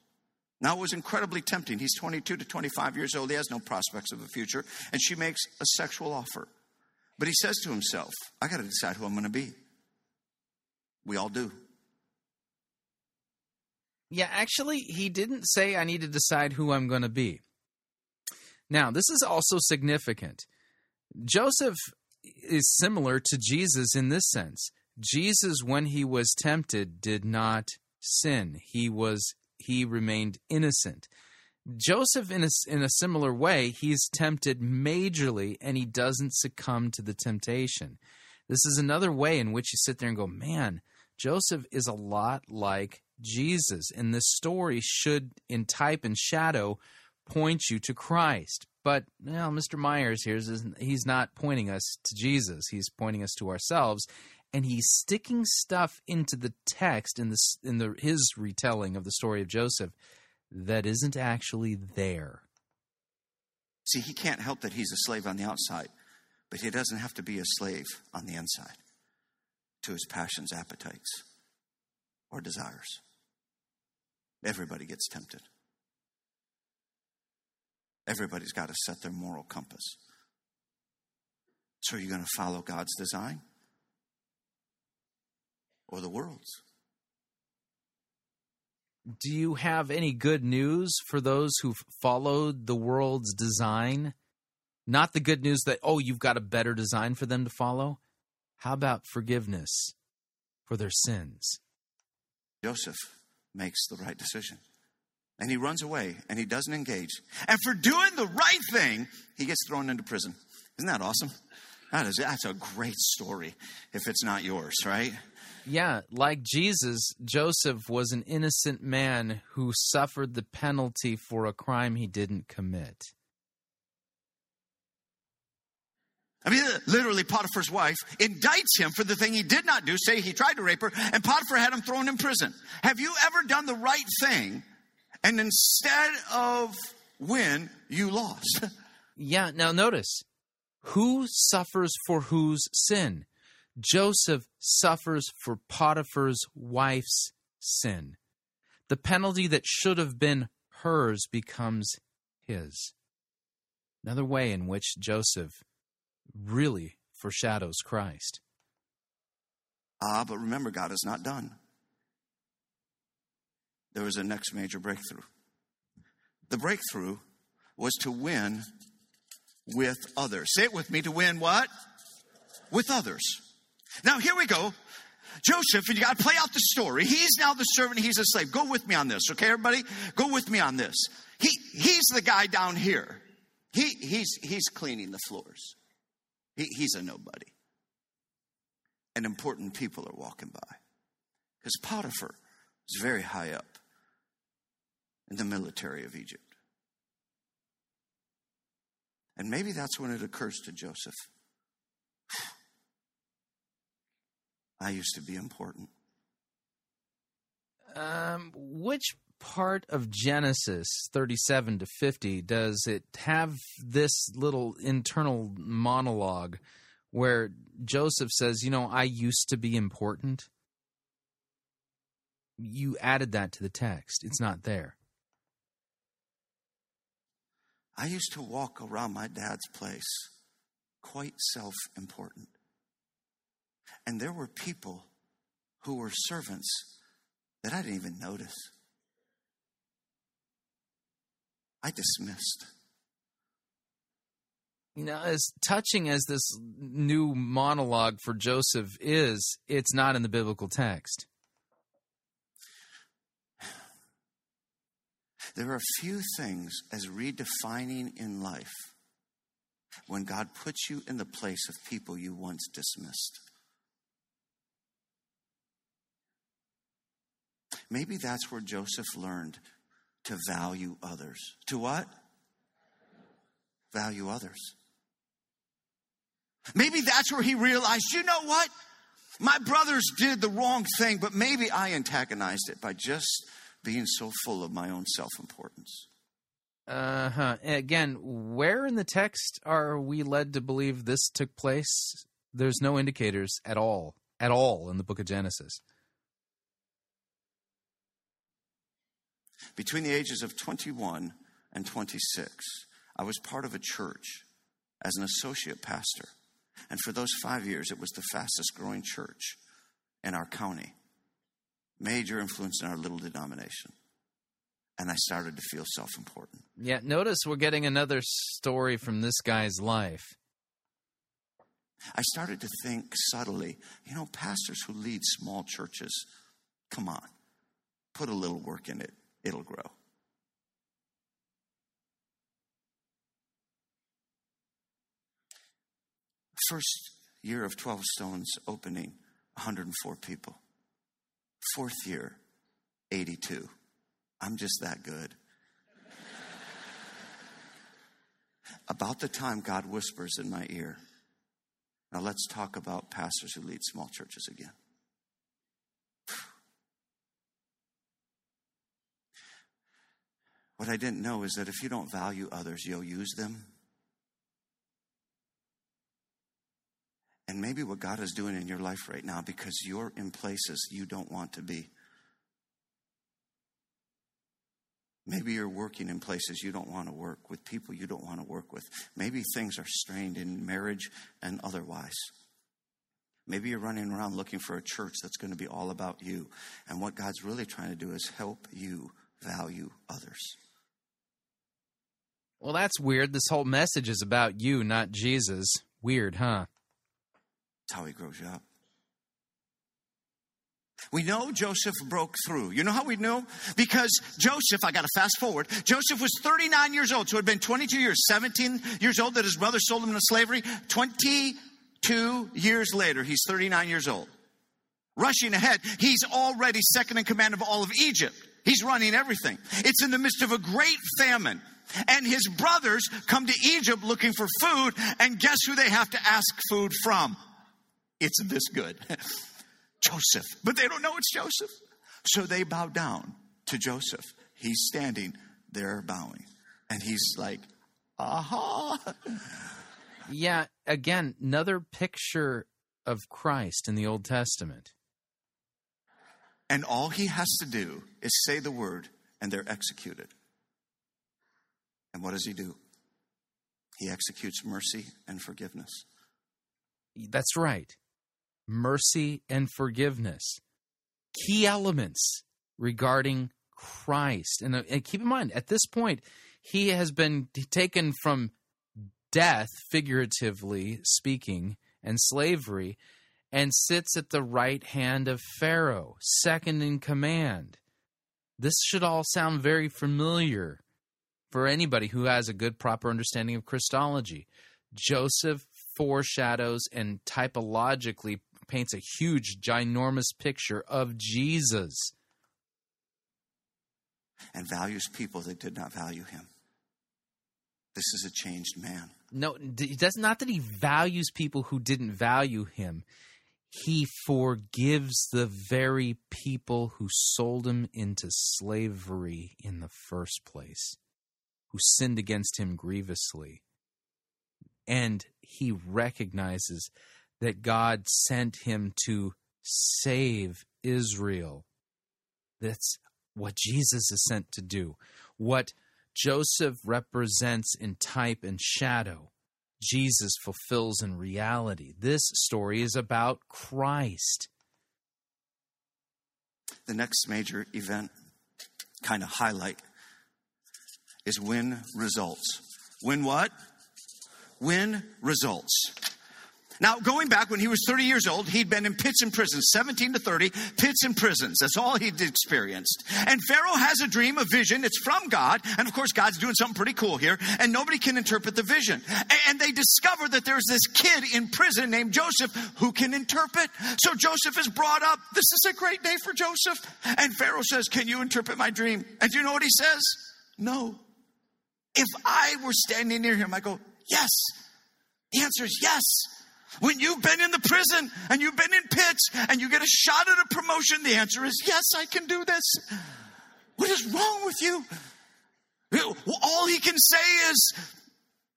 Now, it was incredibly tempting. He's twenty-two to twenty-five years old. He has no prospects of the future. And she makes a sexual offer. But he says to himself, I got to decide who I'm going to be. We all do. Yeah, actually, he didn't say I need to decide who I'm going to be. Now, this is also significant. Joseph is similar to Jesus in this sense. Jesus, when he was tempted, did not sin. He was he remained innocent. Joseph, in a, in a similar way, he's tempted majorly, and he doesn't succumb to the temptation. This is another way in which you sit there and go, man, Joseph is a lot like Jesus, and this story should, in type and shadow, point you to Christ. But, well, Mister Myers here, he's not pointing us to Jesus. He's pointing us to ourselves, and he's sticking stuff into the text in, the, in the, his retelling of the story of Joseph that isn't actually there. See, he can't help that he's a slave on the outside, but he doesn't have to be a slave on the inside to his passions, appetites, or desires. Everybody gets tempted. Everybody's got to set their moral compass. So are you going to follow God's design or the world's? Do you have any good news for those who've followed the world's design? Not the good news that, oh, you've got a better design for them to follow. How about forgiveness for their sins? Joseph makes the right decision. And he runs away, and he doesn't engage. And for doing the right thing, he gets thrown into prison. Isn't that awesome? That is, that's a great story if it's not yours, right? Yeah, like Jesus, Joseph was an innocent man who suffered the penalty for a crime he didn't commit. I mean, literally, Potiphar's wife indicts him for the thing he did not do, say he tried to rape her, and Potiphar had him thrown in prison. Have you ever done the right thing, and instead of win, you lost? Yeah, now notice, who suffers for whose sin? Joseph suffers for Potiphar's wife's sin. The penalty that should have been hers becomes his. Another way in which Joseph really foreshadows Christ. Ah, but remember, God is not done. There was a next major breakthrough. The breakthrough was to win with others. Say it with me, to win what? With others. Now, here we go. Joseph, and you got to play out the story. He's now the servant. He's a slave. Go with me on this. Okay, everybody? Go with me on this. He He's the guy down here. He He's, he's cleaning the floors. He, he's a nobody. And important people are walking by. Because Potiphar is very high up in the military of Egypt. And maybe that's when it occurs to Joseph. I used to be important. Um, which part of Genesis thirty-seven to fifty does it have this little internal monologue where Joseph says, you know, I used to be important? You added that to the text. It's not there. I used to walk around my dad's place quite self-important. And there were people who were servants that I didn't even notice. I dismissed. You know, as touching as this new monologue for Joseph is, it's not in the biblical text. There are few things as redefining in life when God puts you in the place of people you once dismissed. Maybe that's where Joseph learned to value others. To what? Value others. Maybe that's where he realized, you know what? My brothers did the wrong thing, but maybe I antagonized it by just being so full of my own self-importance. Uh-huh. Again, where in the text are we led to believe this took place? There's no indicators at all, at all in the book of Genesis. Between the ages of twenty-one and twenty-six, I was part of a church as an associate pastor. And for those five years, it was the fastest growing church in our county. Major influence in our little denomination. And I started to feel self-important. Yeah, notice we're getting another story from this guy's life. I started to think subtly, you know, pastors who lead small churches, come on, put a little work in it. It'll grow. First year of twelve Stone's opening, one hundred four people. Fourth year, eighty-two. I'm just that good. About the time God whispers in my ear, now let's talk about pastors who lead small churches again. What I didn't know is that if you don't value others, you'll use them. And maybe what God is doing in your life right now, because you're in places you don't want to be. Maybe you're working in places you don't want to work, with people you don't want to work with. Maybe things are strained in marriage and otherwise. Maybe you're running around looking for a church that's going to be all about you. And what God's really trying to do is help you value others. Well, that's weird. This whole message is about you, not Jesus. Weird, huh? That's how he grows you up. We know Joseph broke through. You know how we know? Because Joseph, I got to fast forward, Joseph was thirty-nine years old, so it had been twenty-two years, seventeen years old that his brother sold him into slavery. twenty-two years later, he's thirty-nine years old. Rushing ahead, he's already second in command of all of Egypt. He's running everything. It's in the midst of a great famine. And his brothers come to Egypt looking for food. And guess who they have to ask food from? It's this good. Joseph. But they don't know it's Joseph. So they bow down to Joseph. He's standing. They're bowing. And he's like, aha. Yeah, again, another picture of Christ in the Old Testament. And all he has to do is say the word, and they're executed. And what does he do? He executes mercy and forgiveness. That's right. Mercy and forgiveness. Key elements regarding Christ. And, and keep in mind, at this point, he has been taken from death, figuratively speaking, and slavery, and sits at the right hand of Pharaoh, second in command. This should all sound very familiar for anybody who has a good, proper understanding of Christology. Joseph foreshadows and typologically paints a huge, ginormous picture of Jesus. And values people that did not value him. This is a changed man. No, that's not that he values people who didn't value him. He forgives the very people who sold him into slavery in the first place, who sinned against him grievously. And he recognizes that God sent him to save Israel. That's what Jesus is sent to do. What Joseph represents in type and shadow, Jesus fulfills in reality. This story is about Christ. The next major event, kind of highlight, is win results. Win what? Win results. Now, going back when he was thirty years old, he'd been in pits and prisons, seventeen to thirty, pits and prisons. That's all he'd experienced. And Pharaoh has a dream, a vision. It's from God. And, of course, God's doing something pretty cool here. And nobody can interpret the vision. And they discover that there's this kid in prison named Joseph who can interpret. So Joseph is brought up. This is a great day for Joseph. And Pharaoh says, can you interpret my dream? And do you know what he says? No. If I were standing near him, I go, yes. The answer is yes. When you've been in the prison and you've been in pits and you get a shot at a promotion, the answer is, yes, I can do this. What is wrong with you? All he can say is,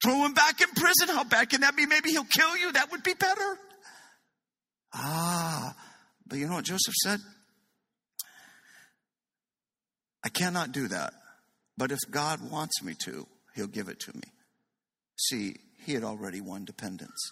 throw him back in prison. How bad can that be? Maybe he'll kill you. That would be better. Ah, but you know what Joseph said? I cannot do that. But if God wants me to, he'll give it to me. See, he had already won dependence.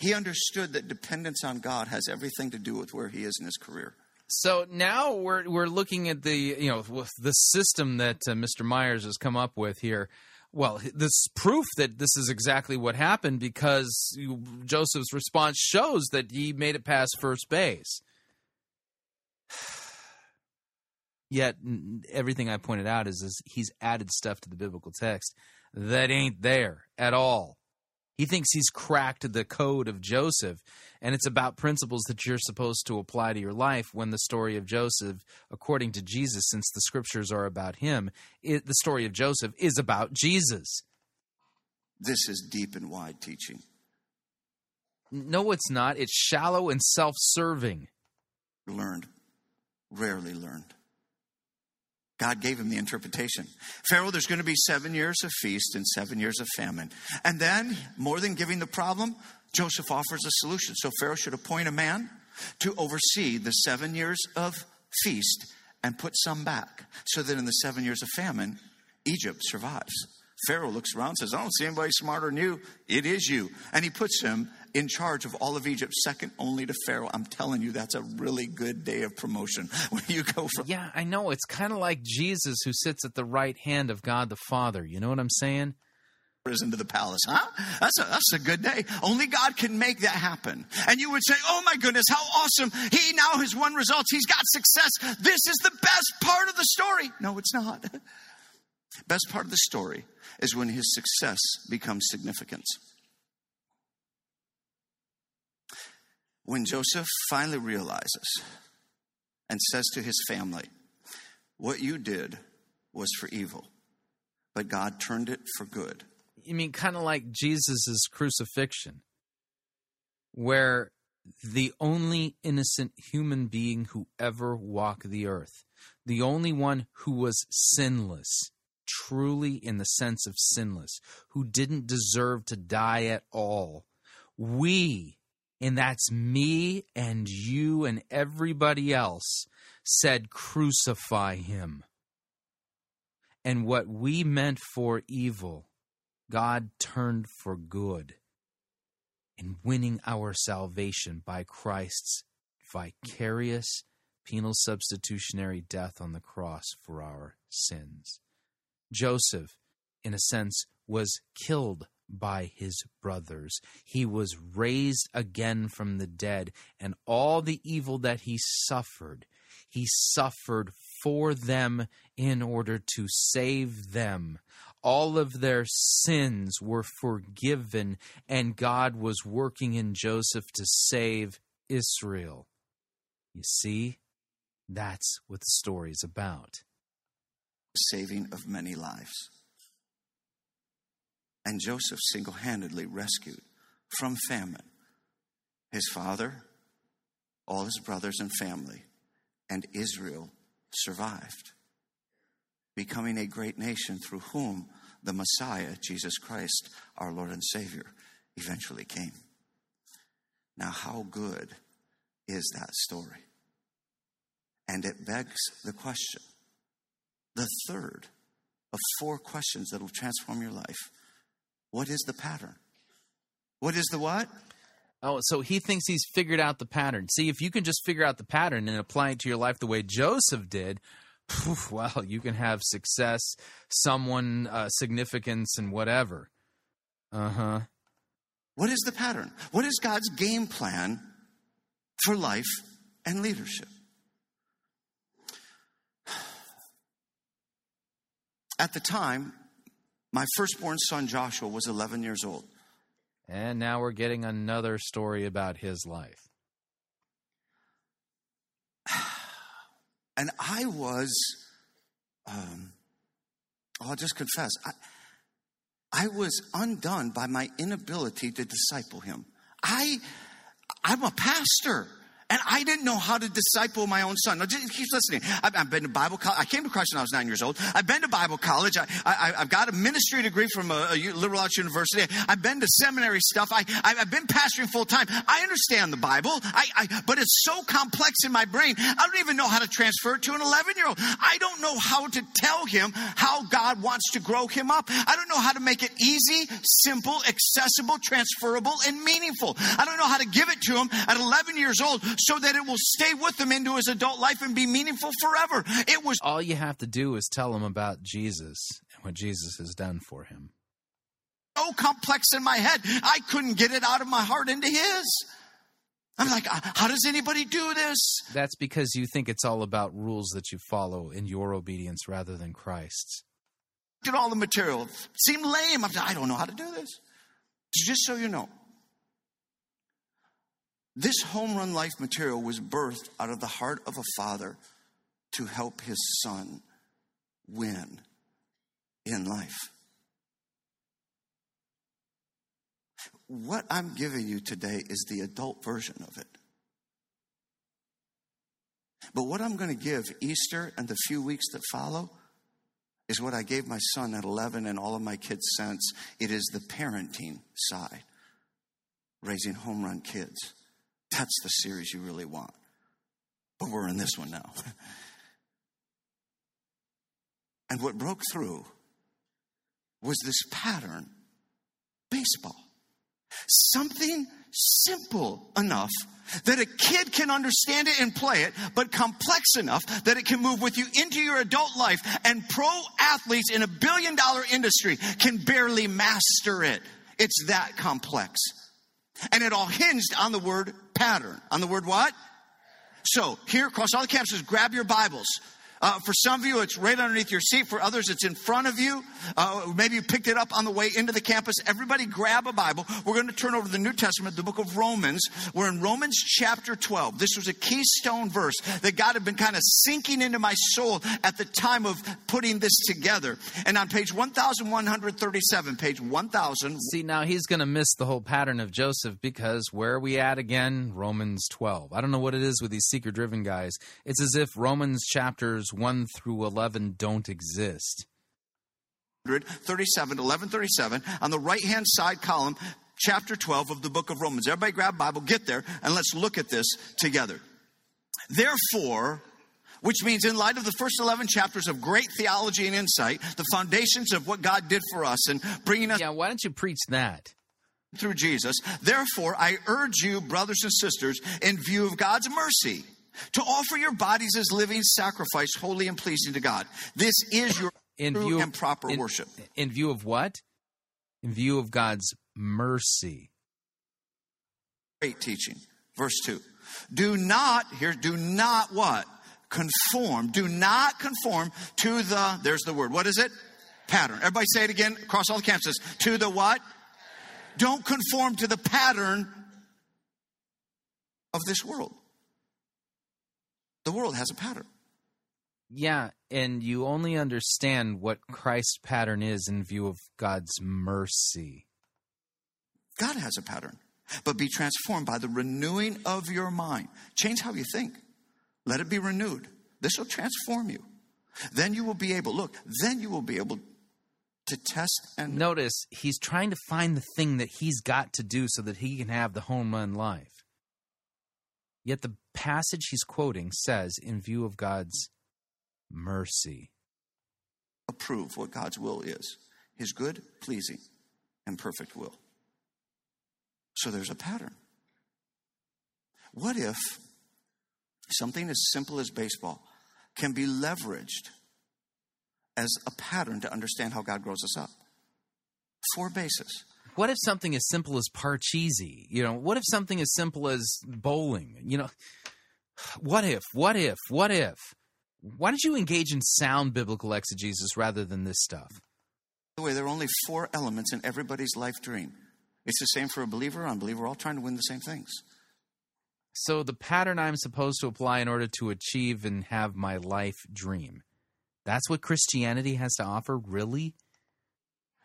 He understood that dependence on God has everything to do with where he is in his career. So now we're we're looking at the, you know, the system that uh, Mister Myers has come up with here. Well, this proof that this is exactly what happened, because Joseph's response shows that he made it past first base. Yet everything I pointed out is, is he's added stuff to the biblical text that ain't there at all. He thinks he's cracked the code of Joseph, and it's about principles that you're supposed to apply to your life when the story of Joseph, according to Jesus, since the scriptures are about him, it, the story of Joseph is about Jesus. This is deep and wide teaching. No, it's not. It's shallow and self-serving. Learned. Rarely learned. God gave him the interpretation. Pharaoh, there's going to be seven years of feast and seven years of famine. And then, more than giving the problem, Joseph offers a solution. So Pharaoh should appoint a man to oversee the seven years of feast and put some back, so that in the seven years of famine, Egypt survives. Pharaoh looks around and says, I don't see anybody smarter than you. It is you. And he puts him in charge of all of Egypt, second only to Pharaoh. I'm telling you, that's a really good day of promotion when you go from... Yeah, I know. It's kind of like Jesus who sits at the right hand of God the Father. You know what I'm saying? Prison to the palace, huh? That's a, that's a good day. Only God can make that happen. And you would say, oh my goodness, how awesome. He now has won results. He's got success. This is the best part of the story. No, it's not. Best part of the story is when his success becomes significance. When Joseph finally realizes and says to his family, what you did was for evil, but God turned it for good. You mean kind of like Jesus' crucifixion, where the only innocent human being who ever walked the earth, the only one who was sinless, truly in the sense of sinless, who didn't deserve to die at all, we... and that's me and you and everybody else, said, crucify him. And what we meant for evil, God turned for good in winning our salvation by Christ's vicarious penal substitutionary death on the cross for our sins. Joseph, in a sense, was killed by his brothers. He was raised again from the dead, and all the evil that he suffered, he suffered for them in order to save them. All of their sins were forgiven, and God was working in Joseph to save Israel. You see, that's what the story is about. Saving of many lives. And Joseph single-handedly rescued from famine his father, all his brothers and family, and Israel survived, becoming a great nation through whom the Messiah, Jesus Christ, our Lord and Savior, eventually came. Now, how good is that story? And it begs the question, the third of four questions that will transform your life. What is the pattern? What is the what? Oh, so he thinks he's figured out the pattern. See, if you can just figure out the pattern and apply it to your life the way Joseph did, well, you can have success, someone, uh, significance, and whatever. Uh-huh. What is the pattern? What is God's game plan for life and leadership? At the time, my firstborn son Joshua was eleven years old. And now we're getting another story about his life. And I was, um, I'll just confess, I, I was undone by my inability to disciple him. I, I'm a pastor, and I didn't know how to disciple my own son. Now, just keep listening. I've, I've been to Bible college. I came to Christ when I was nine years old. I've been to Bible college. I, I, I've got a ministry degree from a, a liberal arts university. I've been to seminary stuff. I, I've been pastoring full time. I understand the Bible, I, I, but it's so complex in my brain. I don't even know how to transfer it to an eleven-year-old. I don't know how to tell him how God wants to grow him up. I don't know how to make it easy, simple, accessible, transferable, and meaningful. I don't know how to give it to him at eleven years old, so that it will stay with him into his adult life and be meaningful forever. It was all you have to do is tell him about Jesus and what Jesus has done for him. So complex in my head, I couldn't get it out of my heart into his. I'm like, how does anybody do this? That's because you think it's all about rules that you follow in your obedience rather than Christ's. Did all the material, it seemed lame. I'm like, I don't know how to do this. Just so you know, this Home Run Life material was birthed out of the heart of a father to help his son win in life. What I'm giving you today is the adult version of it. But what I'm going to give Easter and the few weeks that follow is what I gave my son at eleven and all of my kids since. It is the parenting side, raising home run kids. That's the series you really want. But we're in this one now. And what broke through was this pattern, baseball. Something simple enough that a kid can understand it and play it, but complex enough that it can move with you into your adult life. And pro athletes in a billion dollar industry can barely master it. It's that complex. And it all hinged on the word pattern. On the word what? So here across all the campuses, grab your Bibles. Uh, for some of you, it's right underneath your seat. For others, it's in front of you. Uh, maybe you picked it up on the way into the campus. Everybody grab a Bible. We're going to turn over to the New Testament, the book of Romans. We're in Romans chapter twelve. This was a keystone verse that God had been kind of sinking into my soul at the time of putting this together. And on page eleven thirty-seven, page one thousand. See, now he's going to miss the whole pattern of Joseph because where are we at again? Romans twelve. I don't know what it is with these seeker-driven guys. It's as if Romans chapters one through eleven don't exist. eleven thirty-seven on the right hand side column, chapter twelve of the book of Romans. Everybody grab a Bible, get there, and let's look at this together. Therefore, which means in light of the first eleven chapters of great theology and insight, the foundations of what God did for us and bringing us. Yeah, why don't you preach that? Through Jesus. Therefore, I urge you, brothers and sisters, in view of God's mercy, to offer your bodies as living sacrifice, holy and pleasing to God. This is your in true view of, and proper in, worship. In view of what? in view of God's mercy. Great teaching. Verse two. Do not, here, do not what? Conform. Do not conform to the, there's the word. What is it? Pattern. Everybody say it again across all the campuses. To the what? Don't conform to the pattern of this world. The world has a pattern. Yeah, and you only understand what Christ's pattern is in view of God's mercy. God has a pattern. But be transformed by the renewing of your mind. Change how you think. Let it be renewed. This will transform you. Then you will be able, look, then you will be able to test and... Notice, he's trying to find the thing that he's got to do so that he can have the home run life. Yet the passage he's quoting says, in view of God's mercy. Approve what God's will is. His good, pleasing, and perfect will. So there's a pattern. What if something as simple as baseball can be leveraged as a pattern to understand how God grows us up? Four bases. What if something as simple as Parcheesi? You know, what if something as simple as bowling? You know, what if, what if, what if? Why don't you engage in sound biblical exegesis rather than this stuff? By the way, there are only four elements in everybody's life dream. It's the same for a believer, unbeliever. We're all trying to win the same things. So the pattern I'm supposed to apply in order to achieve and have my life dream. That's what Christianity has to offer, really?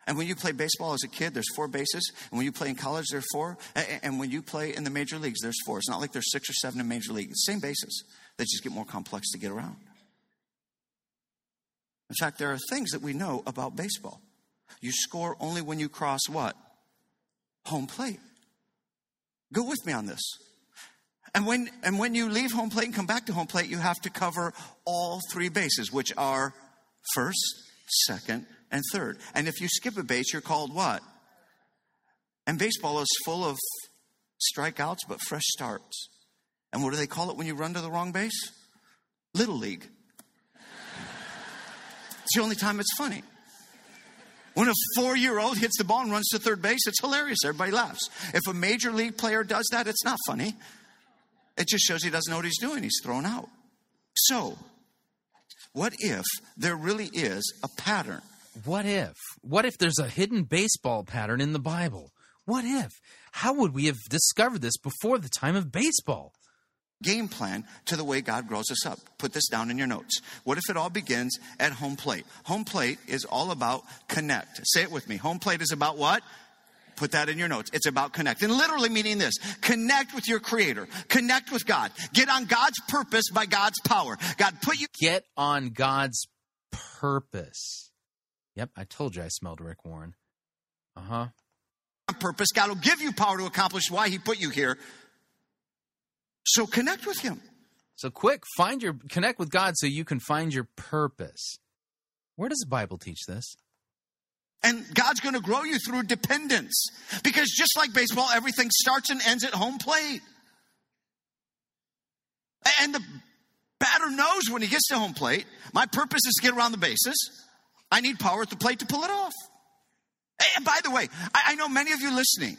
And when you play baseball as a kid, there's four bases. And when you play in college, there are four. And when you play in the major leagues, there's four. It's not like there's six or seven in major league. It's the same bases. They just get more complex to get around. In fact, there are things that we know about baseball. You score only when you cross what? Home plate. Go with me on this. And when and when you leave home plate and come back to home plate, you have to cover all three bases, which are first, second, and third. And if you skip a base, you're called what? And baseball is full of strikeouts, but fresh starts. And what do they call it when you run to the wrong base? Little League. It's the only time it's funny. When a four-year-old hits the ball and runs to third base, it's hilarious. Everybody laughs. If a major league player does that, it's not funny. It just shows he doesn't know what he's doing. He's thrown out. So, what if there really is a pattern? What if? What if there's a hidden baseball pattern in the Bible? What if? How would we have discovered this before the time of baseball? Game plan to the way God grows us up. Put this down in your notes. What if it all begins at home plate? Home plate is all about connect. Say it with me. Home plate is about what? Put that in your notes. It's about connect. And literally meaning this. Connect with your Creator. Connect with God. Get on God's purpose by God's power. God put you... Get on God's purpose. Yep, I told you I smelled Rick Warren. Uh-huh. On purpose. God will give you power to accomplish why He put you here. So connect with Him. So quick, find your connect with God so you can find your purpose. Where does the Bible teach this? And God's going to grow you through dependence. Because just like baseball, everything starts and ends at home plate. And the batter knows when he gets to home plate, my purpose is to get around the bases. I need power at the plate to pull it off. And by the way, I know many of you listening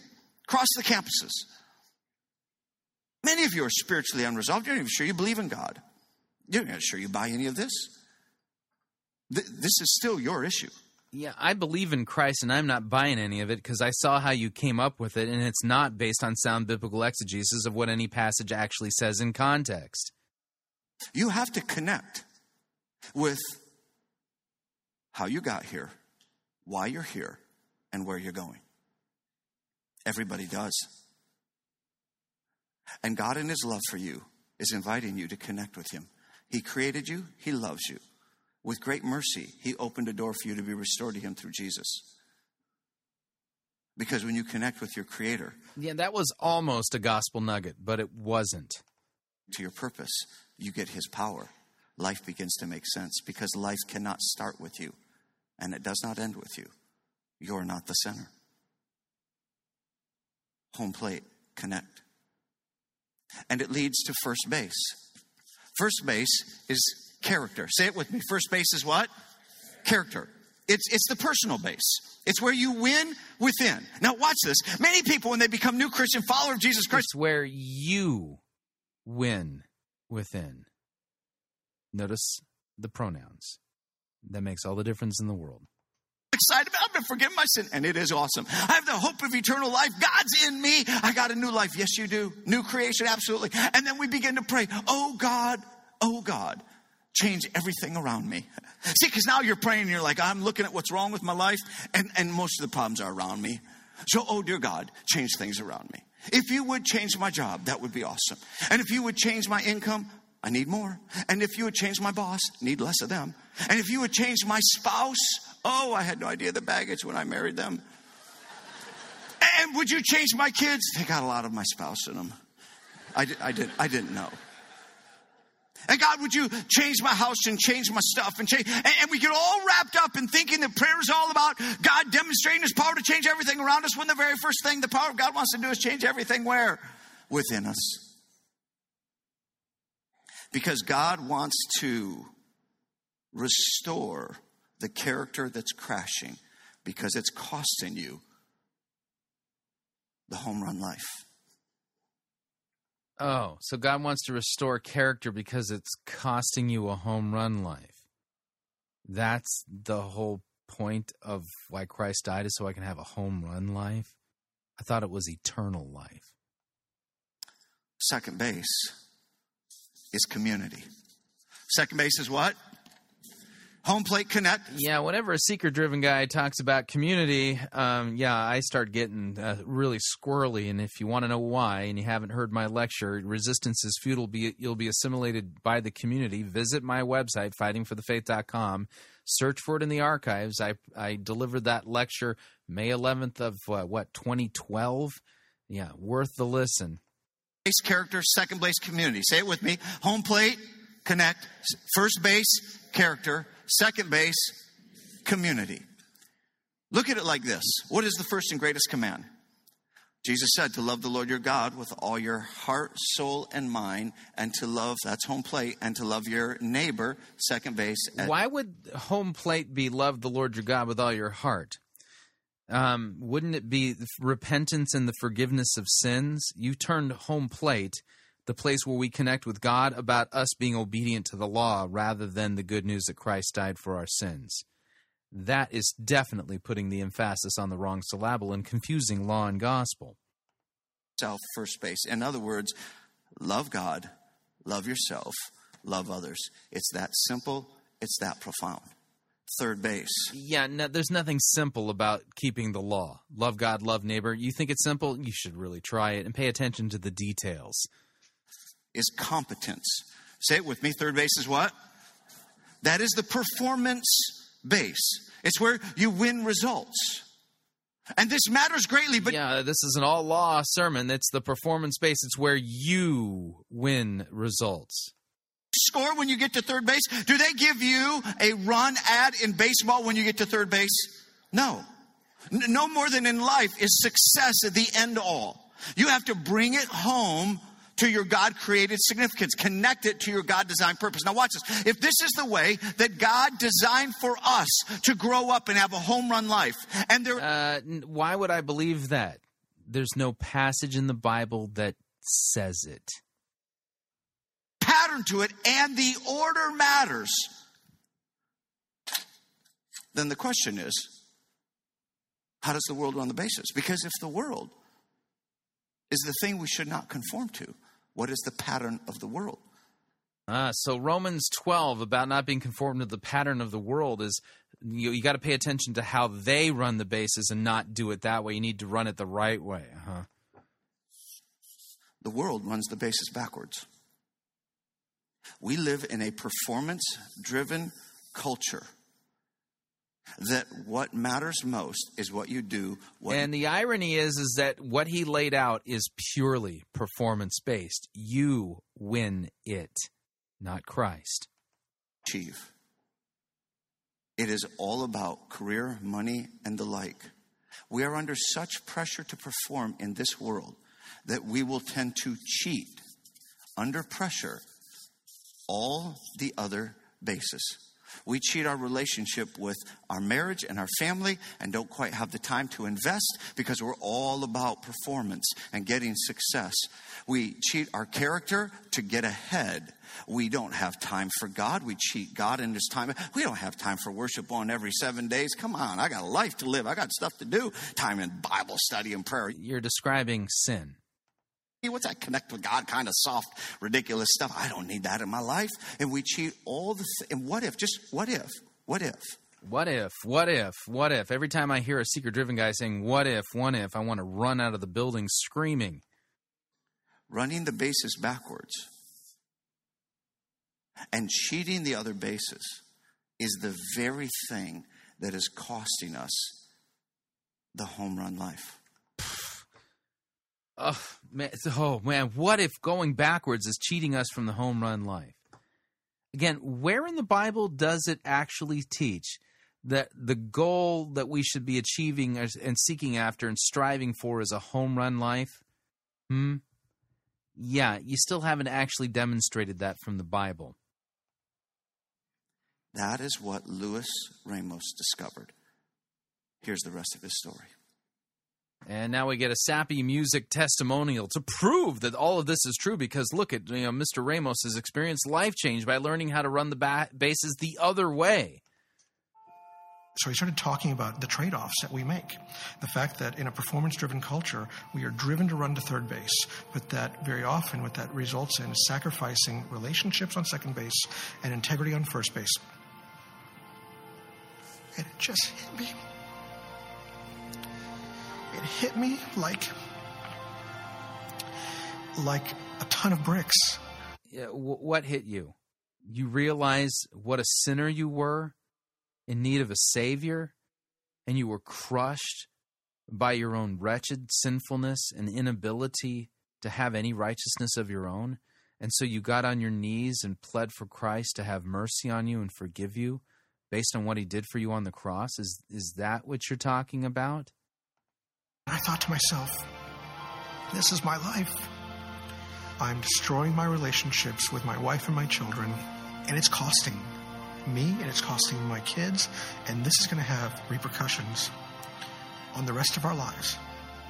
across the campuses. Many of you are spiritually unresolved. You're not even sure you believe in God. You're not sure you buy any of this. Th- this is still your issue. Yeah, I believe in Christ, and I'm not buying any of it because I saw how you came up with it, and it's not based on sound biblical exegesis of what any passage actually says in context. You have to connect with how you got here, why you're here, and where you're going. Everybody does. And God in His love for you is inviting you to connect with Him. He created you. He loves you. With great mercy, He opened a door for you to be restored to Him through Jesus. Because when you connect with your Creator... Yeah, that was almost a gospel nugget, but it wasn't. To your purpose, you get His power. Life begins to make sense because life cannot start with you, and it does not end with you. You're not the center. Home plate, connect. And it leads to first base. First base is character. Say it with me. First base is what? Character. It's it's the personal base. It's where you win within. Now watch this. Many people, when they become new Christian followers of Jesus Christ... It's where you win within. Notice the pronouns. That makes all the difference in the world. Excited about, I've been forgiven my sin, and it is awesome. I have the hope of eternal life. God's in me. I got a new life. Yes, you do. New creation, absolutely. And then we begin to pray, oh God, oh God, change everything around me. See, because now you're praying and you're like, I'm looking at what's wrong with my life, and, and most of the problems are around me. So, oh dear God, change things around me. If you would change my job, that would be awesome. And if you would change my income, I need more. And if you would change my boss, need less of them. And if you would change my spouse, oh, I had no idea the baggage when I married them. And would you change my kids? They got a lot of my spouse in them. I, did, I, did, I didn't know. And God, would you change my house and change my stuff and change? And, and we get all wrapped up in thinking that prayer is all about God demonstrating his power to change everything around us, when the very first thing the power of God wants to do is change everything where? Within us. Because God wants to restore the character that's crashing because it's costing you the home run life. Oh, so God wants to restore character because it's costing you a home run life. That's the whole point of why Christ died, is so I can have a home run life. I thought it was eternal life. Second base is community. Second base is what? Home plate connect. Yeah, whenever a seeker-driven guy talks about community, um, yeah, I start getting uh, really squirrely. And if you want to know why, and you haven't heard my lecture, Resistance is Futile, be, you'll be assimilated by the community. Visit my website, fighting for the faith dot com. Search for it in the archives. I I delivered that lecture May eleventh of, uh, what, twenty twelve? Yeah, worth the listen. Base character, second base community. Say it with me. Home plate, connect. First base, character. Second base, community. Look at it like this. What is the first and greatest command? Jesus said to love the Lord your God with all your heart, soul, and mind, and to love, that's home plate, and to love your neighbor, second base. And- Why would home plate be love the Lord your God with all your heart? Um, wouldn't it be the repentance and the forgiveness of sins? You turned home plate, the place where we connect with God, about us being obedient to the law rather than the good news that Christ died for our sins. That is definitely putting the emphasis on the wrong syllable and confusing law and gospel. Self, first base. In other words, love God, love yourself, love others. It's that simple. It's that profound. Third base. Yeah, no, there's nothing simple about keeping the law. Love God, love neighbor. You think it's simple? You should really try it and pay attention to the details. Is competence. Say it with me. Third base is what? That is the performance base. It's where you win results. And this matters greatly, but... Yeah, this is an all-law sermon. It's the performance base. It's where you win results. Score when you get to third base? Do they give you a run ad in baseball when you get to third base? No. No more than in life is success the end all. You have to bring it home to your God-created significance. Connect it to your God-designed purpose. Now watch this. If this is the way that God designed for us to grow up and have a home run life, and there... Uh, why would I believe that? There's no passage in the Bible that says it. Pattern to it, and the order matters. Then the question is, how does the world run the basis? Because if the world is the thing we should not conform to, what is the pattern of the world? Ah, so Romans twelve about not being conformed to the pattern of the world is, you, you got to pay attention to how they run the basis and not do it that way. You need to run it the right way. Uh-huh. The world runs the basis backwards. We live in a performance-driven culture that what matters most is what you do. What and the irony is, is that what he laid out is purely performance-based. You win it, not Christ. Achieve. It is all about career, money, and the like. We are under such pressure to perform in this world that we will tend to cheat under pressure all the other bases. We cheat our relationship with our marriage and our family and don't quite have the time to invest because we're all about performance and getting success. We cheat our character to get ahead. We don't have time for God. We cheat God in His time. We don't have time for worship on every seven days. Come on, I got a life to live. I got stuff to do. Time in Bible study and prayer. You're describing sin. What's that connect with God kind of soft, ridiculous stuff? I don't need that in my life. And we cheat all the th- and what if, just what if, what if? What if, what if, what if? Every time I hear a seeker-driven guy saying, what if, what if, I want to run out of the building screaming. Running the bases backwards and cheating the other bases is the very thing that is costing us the home run life. Oh man, oh, man, what if going backwards is cheating us from the home run life? Again, where in the Bible does it actually teach that the goal that we should be achieving and seeking after and striving for is a home run life? Hmm? Yeah, you still haven't actually demonstrated that from the Bible. That is what Luis Ramos discovered. Here's the rest of his story. And now we get a sappy music testimonial to prove that all of this is true because look at, you know, Mister Ramos has experienced life change by learning how to run the ba- bases the other way. So he started talking about the trade-offs that we make. The fact that in a performance-driven culture, we are driven to run to third base, but that very often what that results in is sacrificing relationships on second base and integrity on first base. And it just hit me. It hit me like, like a ton of bricks. Yeah, w- what hit you? You realize what a sinner you were in need of a savior, and you were crushed by your own wretched sinfulness and inability to have any righteousness of your own. And so you got on your knees and pled for Christ to have mercy on you and forgive you based on what he did for you on the cross. Is, is that what you're talking about? I thought to myself, this is my life. I'm destroying my relationships with my wife and my children, and it's costing me, and it's costing my kids, and this is going to have repercussions on the rest of our lives.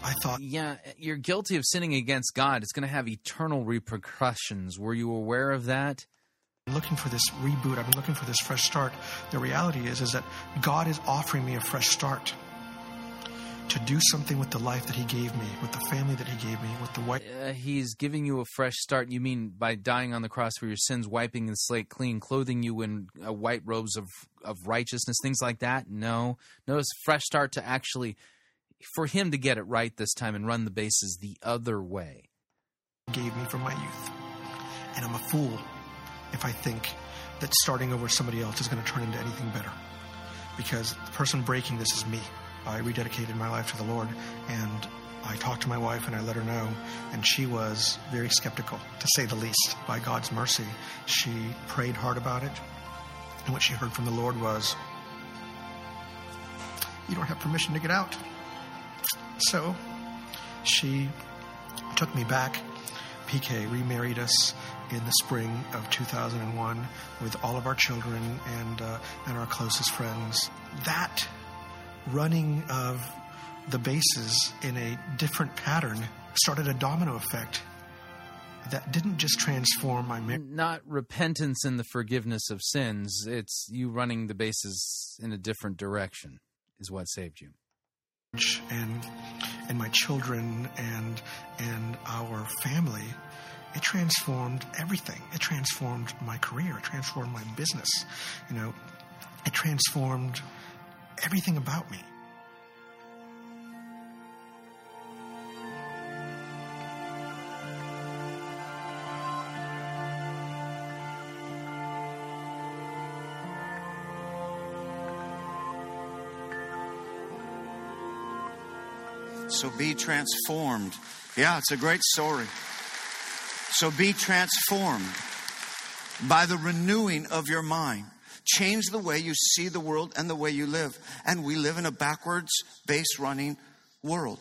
I thought... Yeah, you're guilty of sinning against God. It's going to have eternal repercussions. Were you aware of that? I'm looking for this reboot. I've been looking for this fresh start. The reality is, is that God is offering me a fresh start to do something with the life that he gave me, with the family that he gave me, with the wife. Uh, he's giving you a fresh start. You mean by dying on the cross for your sins, wiping the slate clean, clothing you in uh, white robes of, of righteousness, things like that? No. Notice fresh start to actually, for him to get it right this time and run the bases the other way. Gave me from my youth. And I'm a fool if I think that starting over somebody else is going to turn into anything better. Because the person breaking this is me. I rededicated my life to the Lord, and I talked to my wife, and I let her know, and she was very skeptical, to say the least. By God's mercy, she prayed hard about it, and what she heard from the Lord was, you don't have permission to get out. So she took me back. P K remarried us in the spring of two thousand one with all of our children and, uh, and our closest friends. That running of the bases in a different pattern started a domino effect that didn't just transform my marriage. Not repentance and the forgiveness of sins. It's you running the bases in a different direction is what saved you. And and my children and and our family. It transformed everything. It transformed my career. It transformed my business. You know, it transformed everything about me. So be transformed. Yeah, it's a great story. So be transformed by the renewing of your mind. Change the way you see the world and the way you live. And we live in a backwards, base-running world.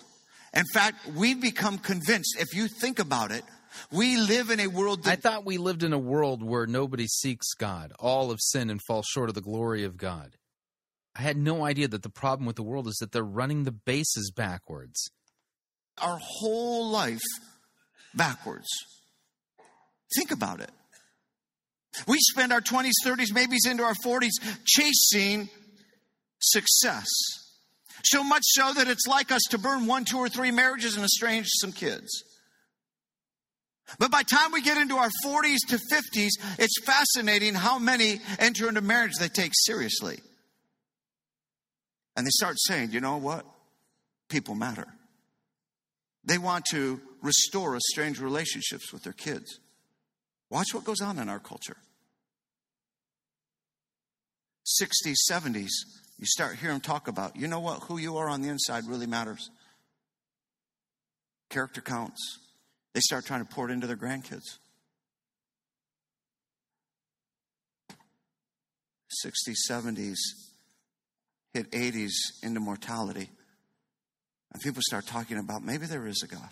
In fact, we've become convinced, if you think about it, we live in a world that... I thought we lived in a world where nobody seeks God. All have sinned and fall short of the glory of God. I had no idea that the problem with the world is that they're running the bases backwards. Our whole life backwards. Think about it. We spend our twenties, thirties, maybe into our forties chasing success. So much so that it's like us to burn one, two, or three marriages and estrange some kids. But by the time we get into our forties to fifties, it's fascinating how many enter into marriage they take seriously. And they start saying, you know what? People matter. They want to restore estranged relationships with their kids. Watch what goes on in our culture. sixties, seventies, you start hearing them talk about, you know what? Who you are on the inside really matters. Character counts. They start trying to pour it into their grandkids. sixties, seventies, hit eighties into mortality. And people start talking about maybe there is a God.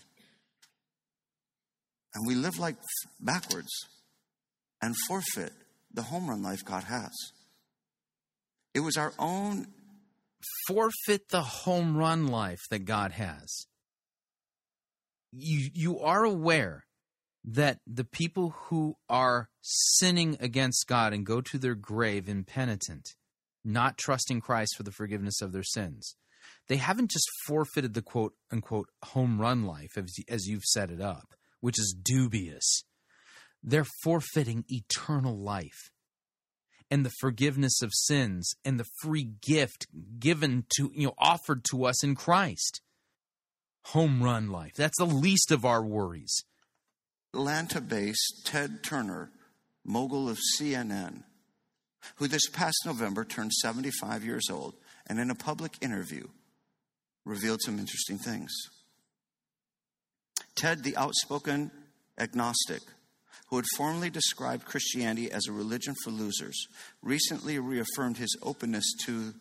And we live like backwards and forfeit the home run life God has. It was our own... Forfeit the home run life that God has. You you are aware that the people who are sinning against God and go to their grave impenitent, not trusting Christ for the forgiveness of their sins, they haven't just forfeited the quote-unquote home run life as, as you've set it up, which is dubious. They're forfeiting eternal life and the forgiveness of sins and the free gift given to, you know, offered to us in Christ. Home run life. That's the least of our worries. Atlanta-based Ted Turner, mogul of C N N, who this past November turned seventy-five years old, and in a public interview revealed some interesting things. Ted, the outspoken agnostic who had formerly described Christianity as a religion for losers, recently reaffirmed his openness to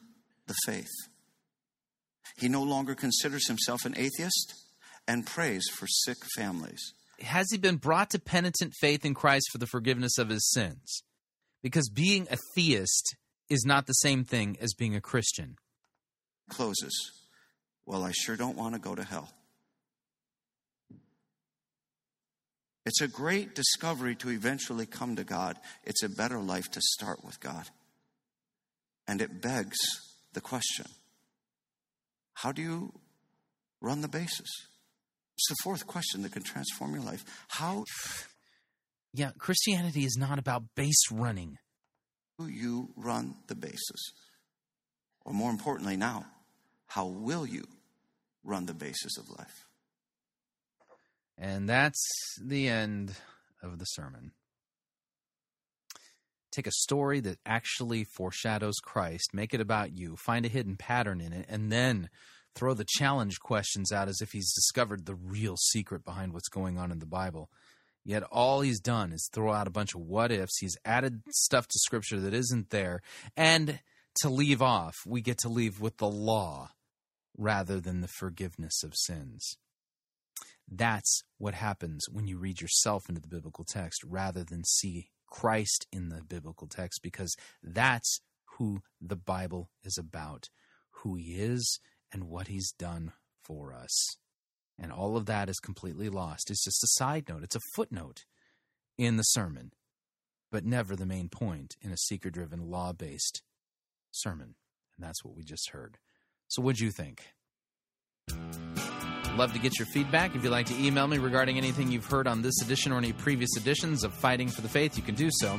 the faith. He no longer considers himself an atheist and prays for sick families. Has he been brought to penitent faith in Christ for the forgiveness of his sins? Because being a theist is not the same thing as being a Christian. Closes. Well, I sure don't want to go to hell. It's a great discovery to eventually come to God. It's a better life to start with God. And it begs the question. How do you run the bases? It's the fourth question that can transform your life. How? Yeah, Christianity is not about base running. How do you run the bases? Or more importantly now, how will you run the bases of life? And that's the end of the sermon. Take a story that actually foreshadows Christ, make it about you, find a hidden pattern in it, and then throw the challenge questions out as if he's discovered the real secret behind what's going on in the Bible. Yet all he's done is throw out a bunch of what-ifs. He's added stuff to Scripture that isn't there. And to leave off, we get to leave with the law rather than the forgiveness of sins. That's what happens when you read yourself into the biblical text rather than see Christ in the biblical text, because that's who the Bible is about, who he is and what he's done for us. And all of that is completely lost. It's just a side note. It's a footnote in the sermon, but never the main point in a seeker-driven, law-based sermon. And that's what we just heard. So what'd you think? Love to get your feedback. If you'd like to email me regarding anything you've heard on this edition or any previous editions of Fighting for the Faith, you can do so.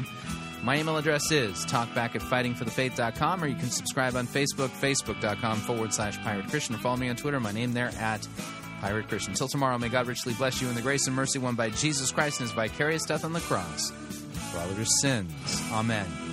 My email address is talkback at fighting for the faith dot com, or you can subscribe on Facebook, facebook.com forward slash Pirate Christian, or follow me on Twitter, my name there at Pirate Christian. Until tomorrow, may God richly bless you in the grace and mercy won by Jesus Christ and his vicarious death on the cross for all of your sins. Amen.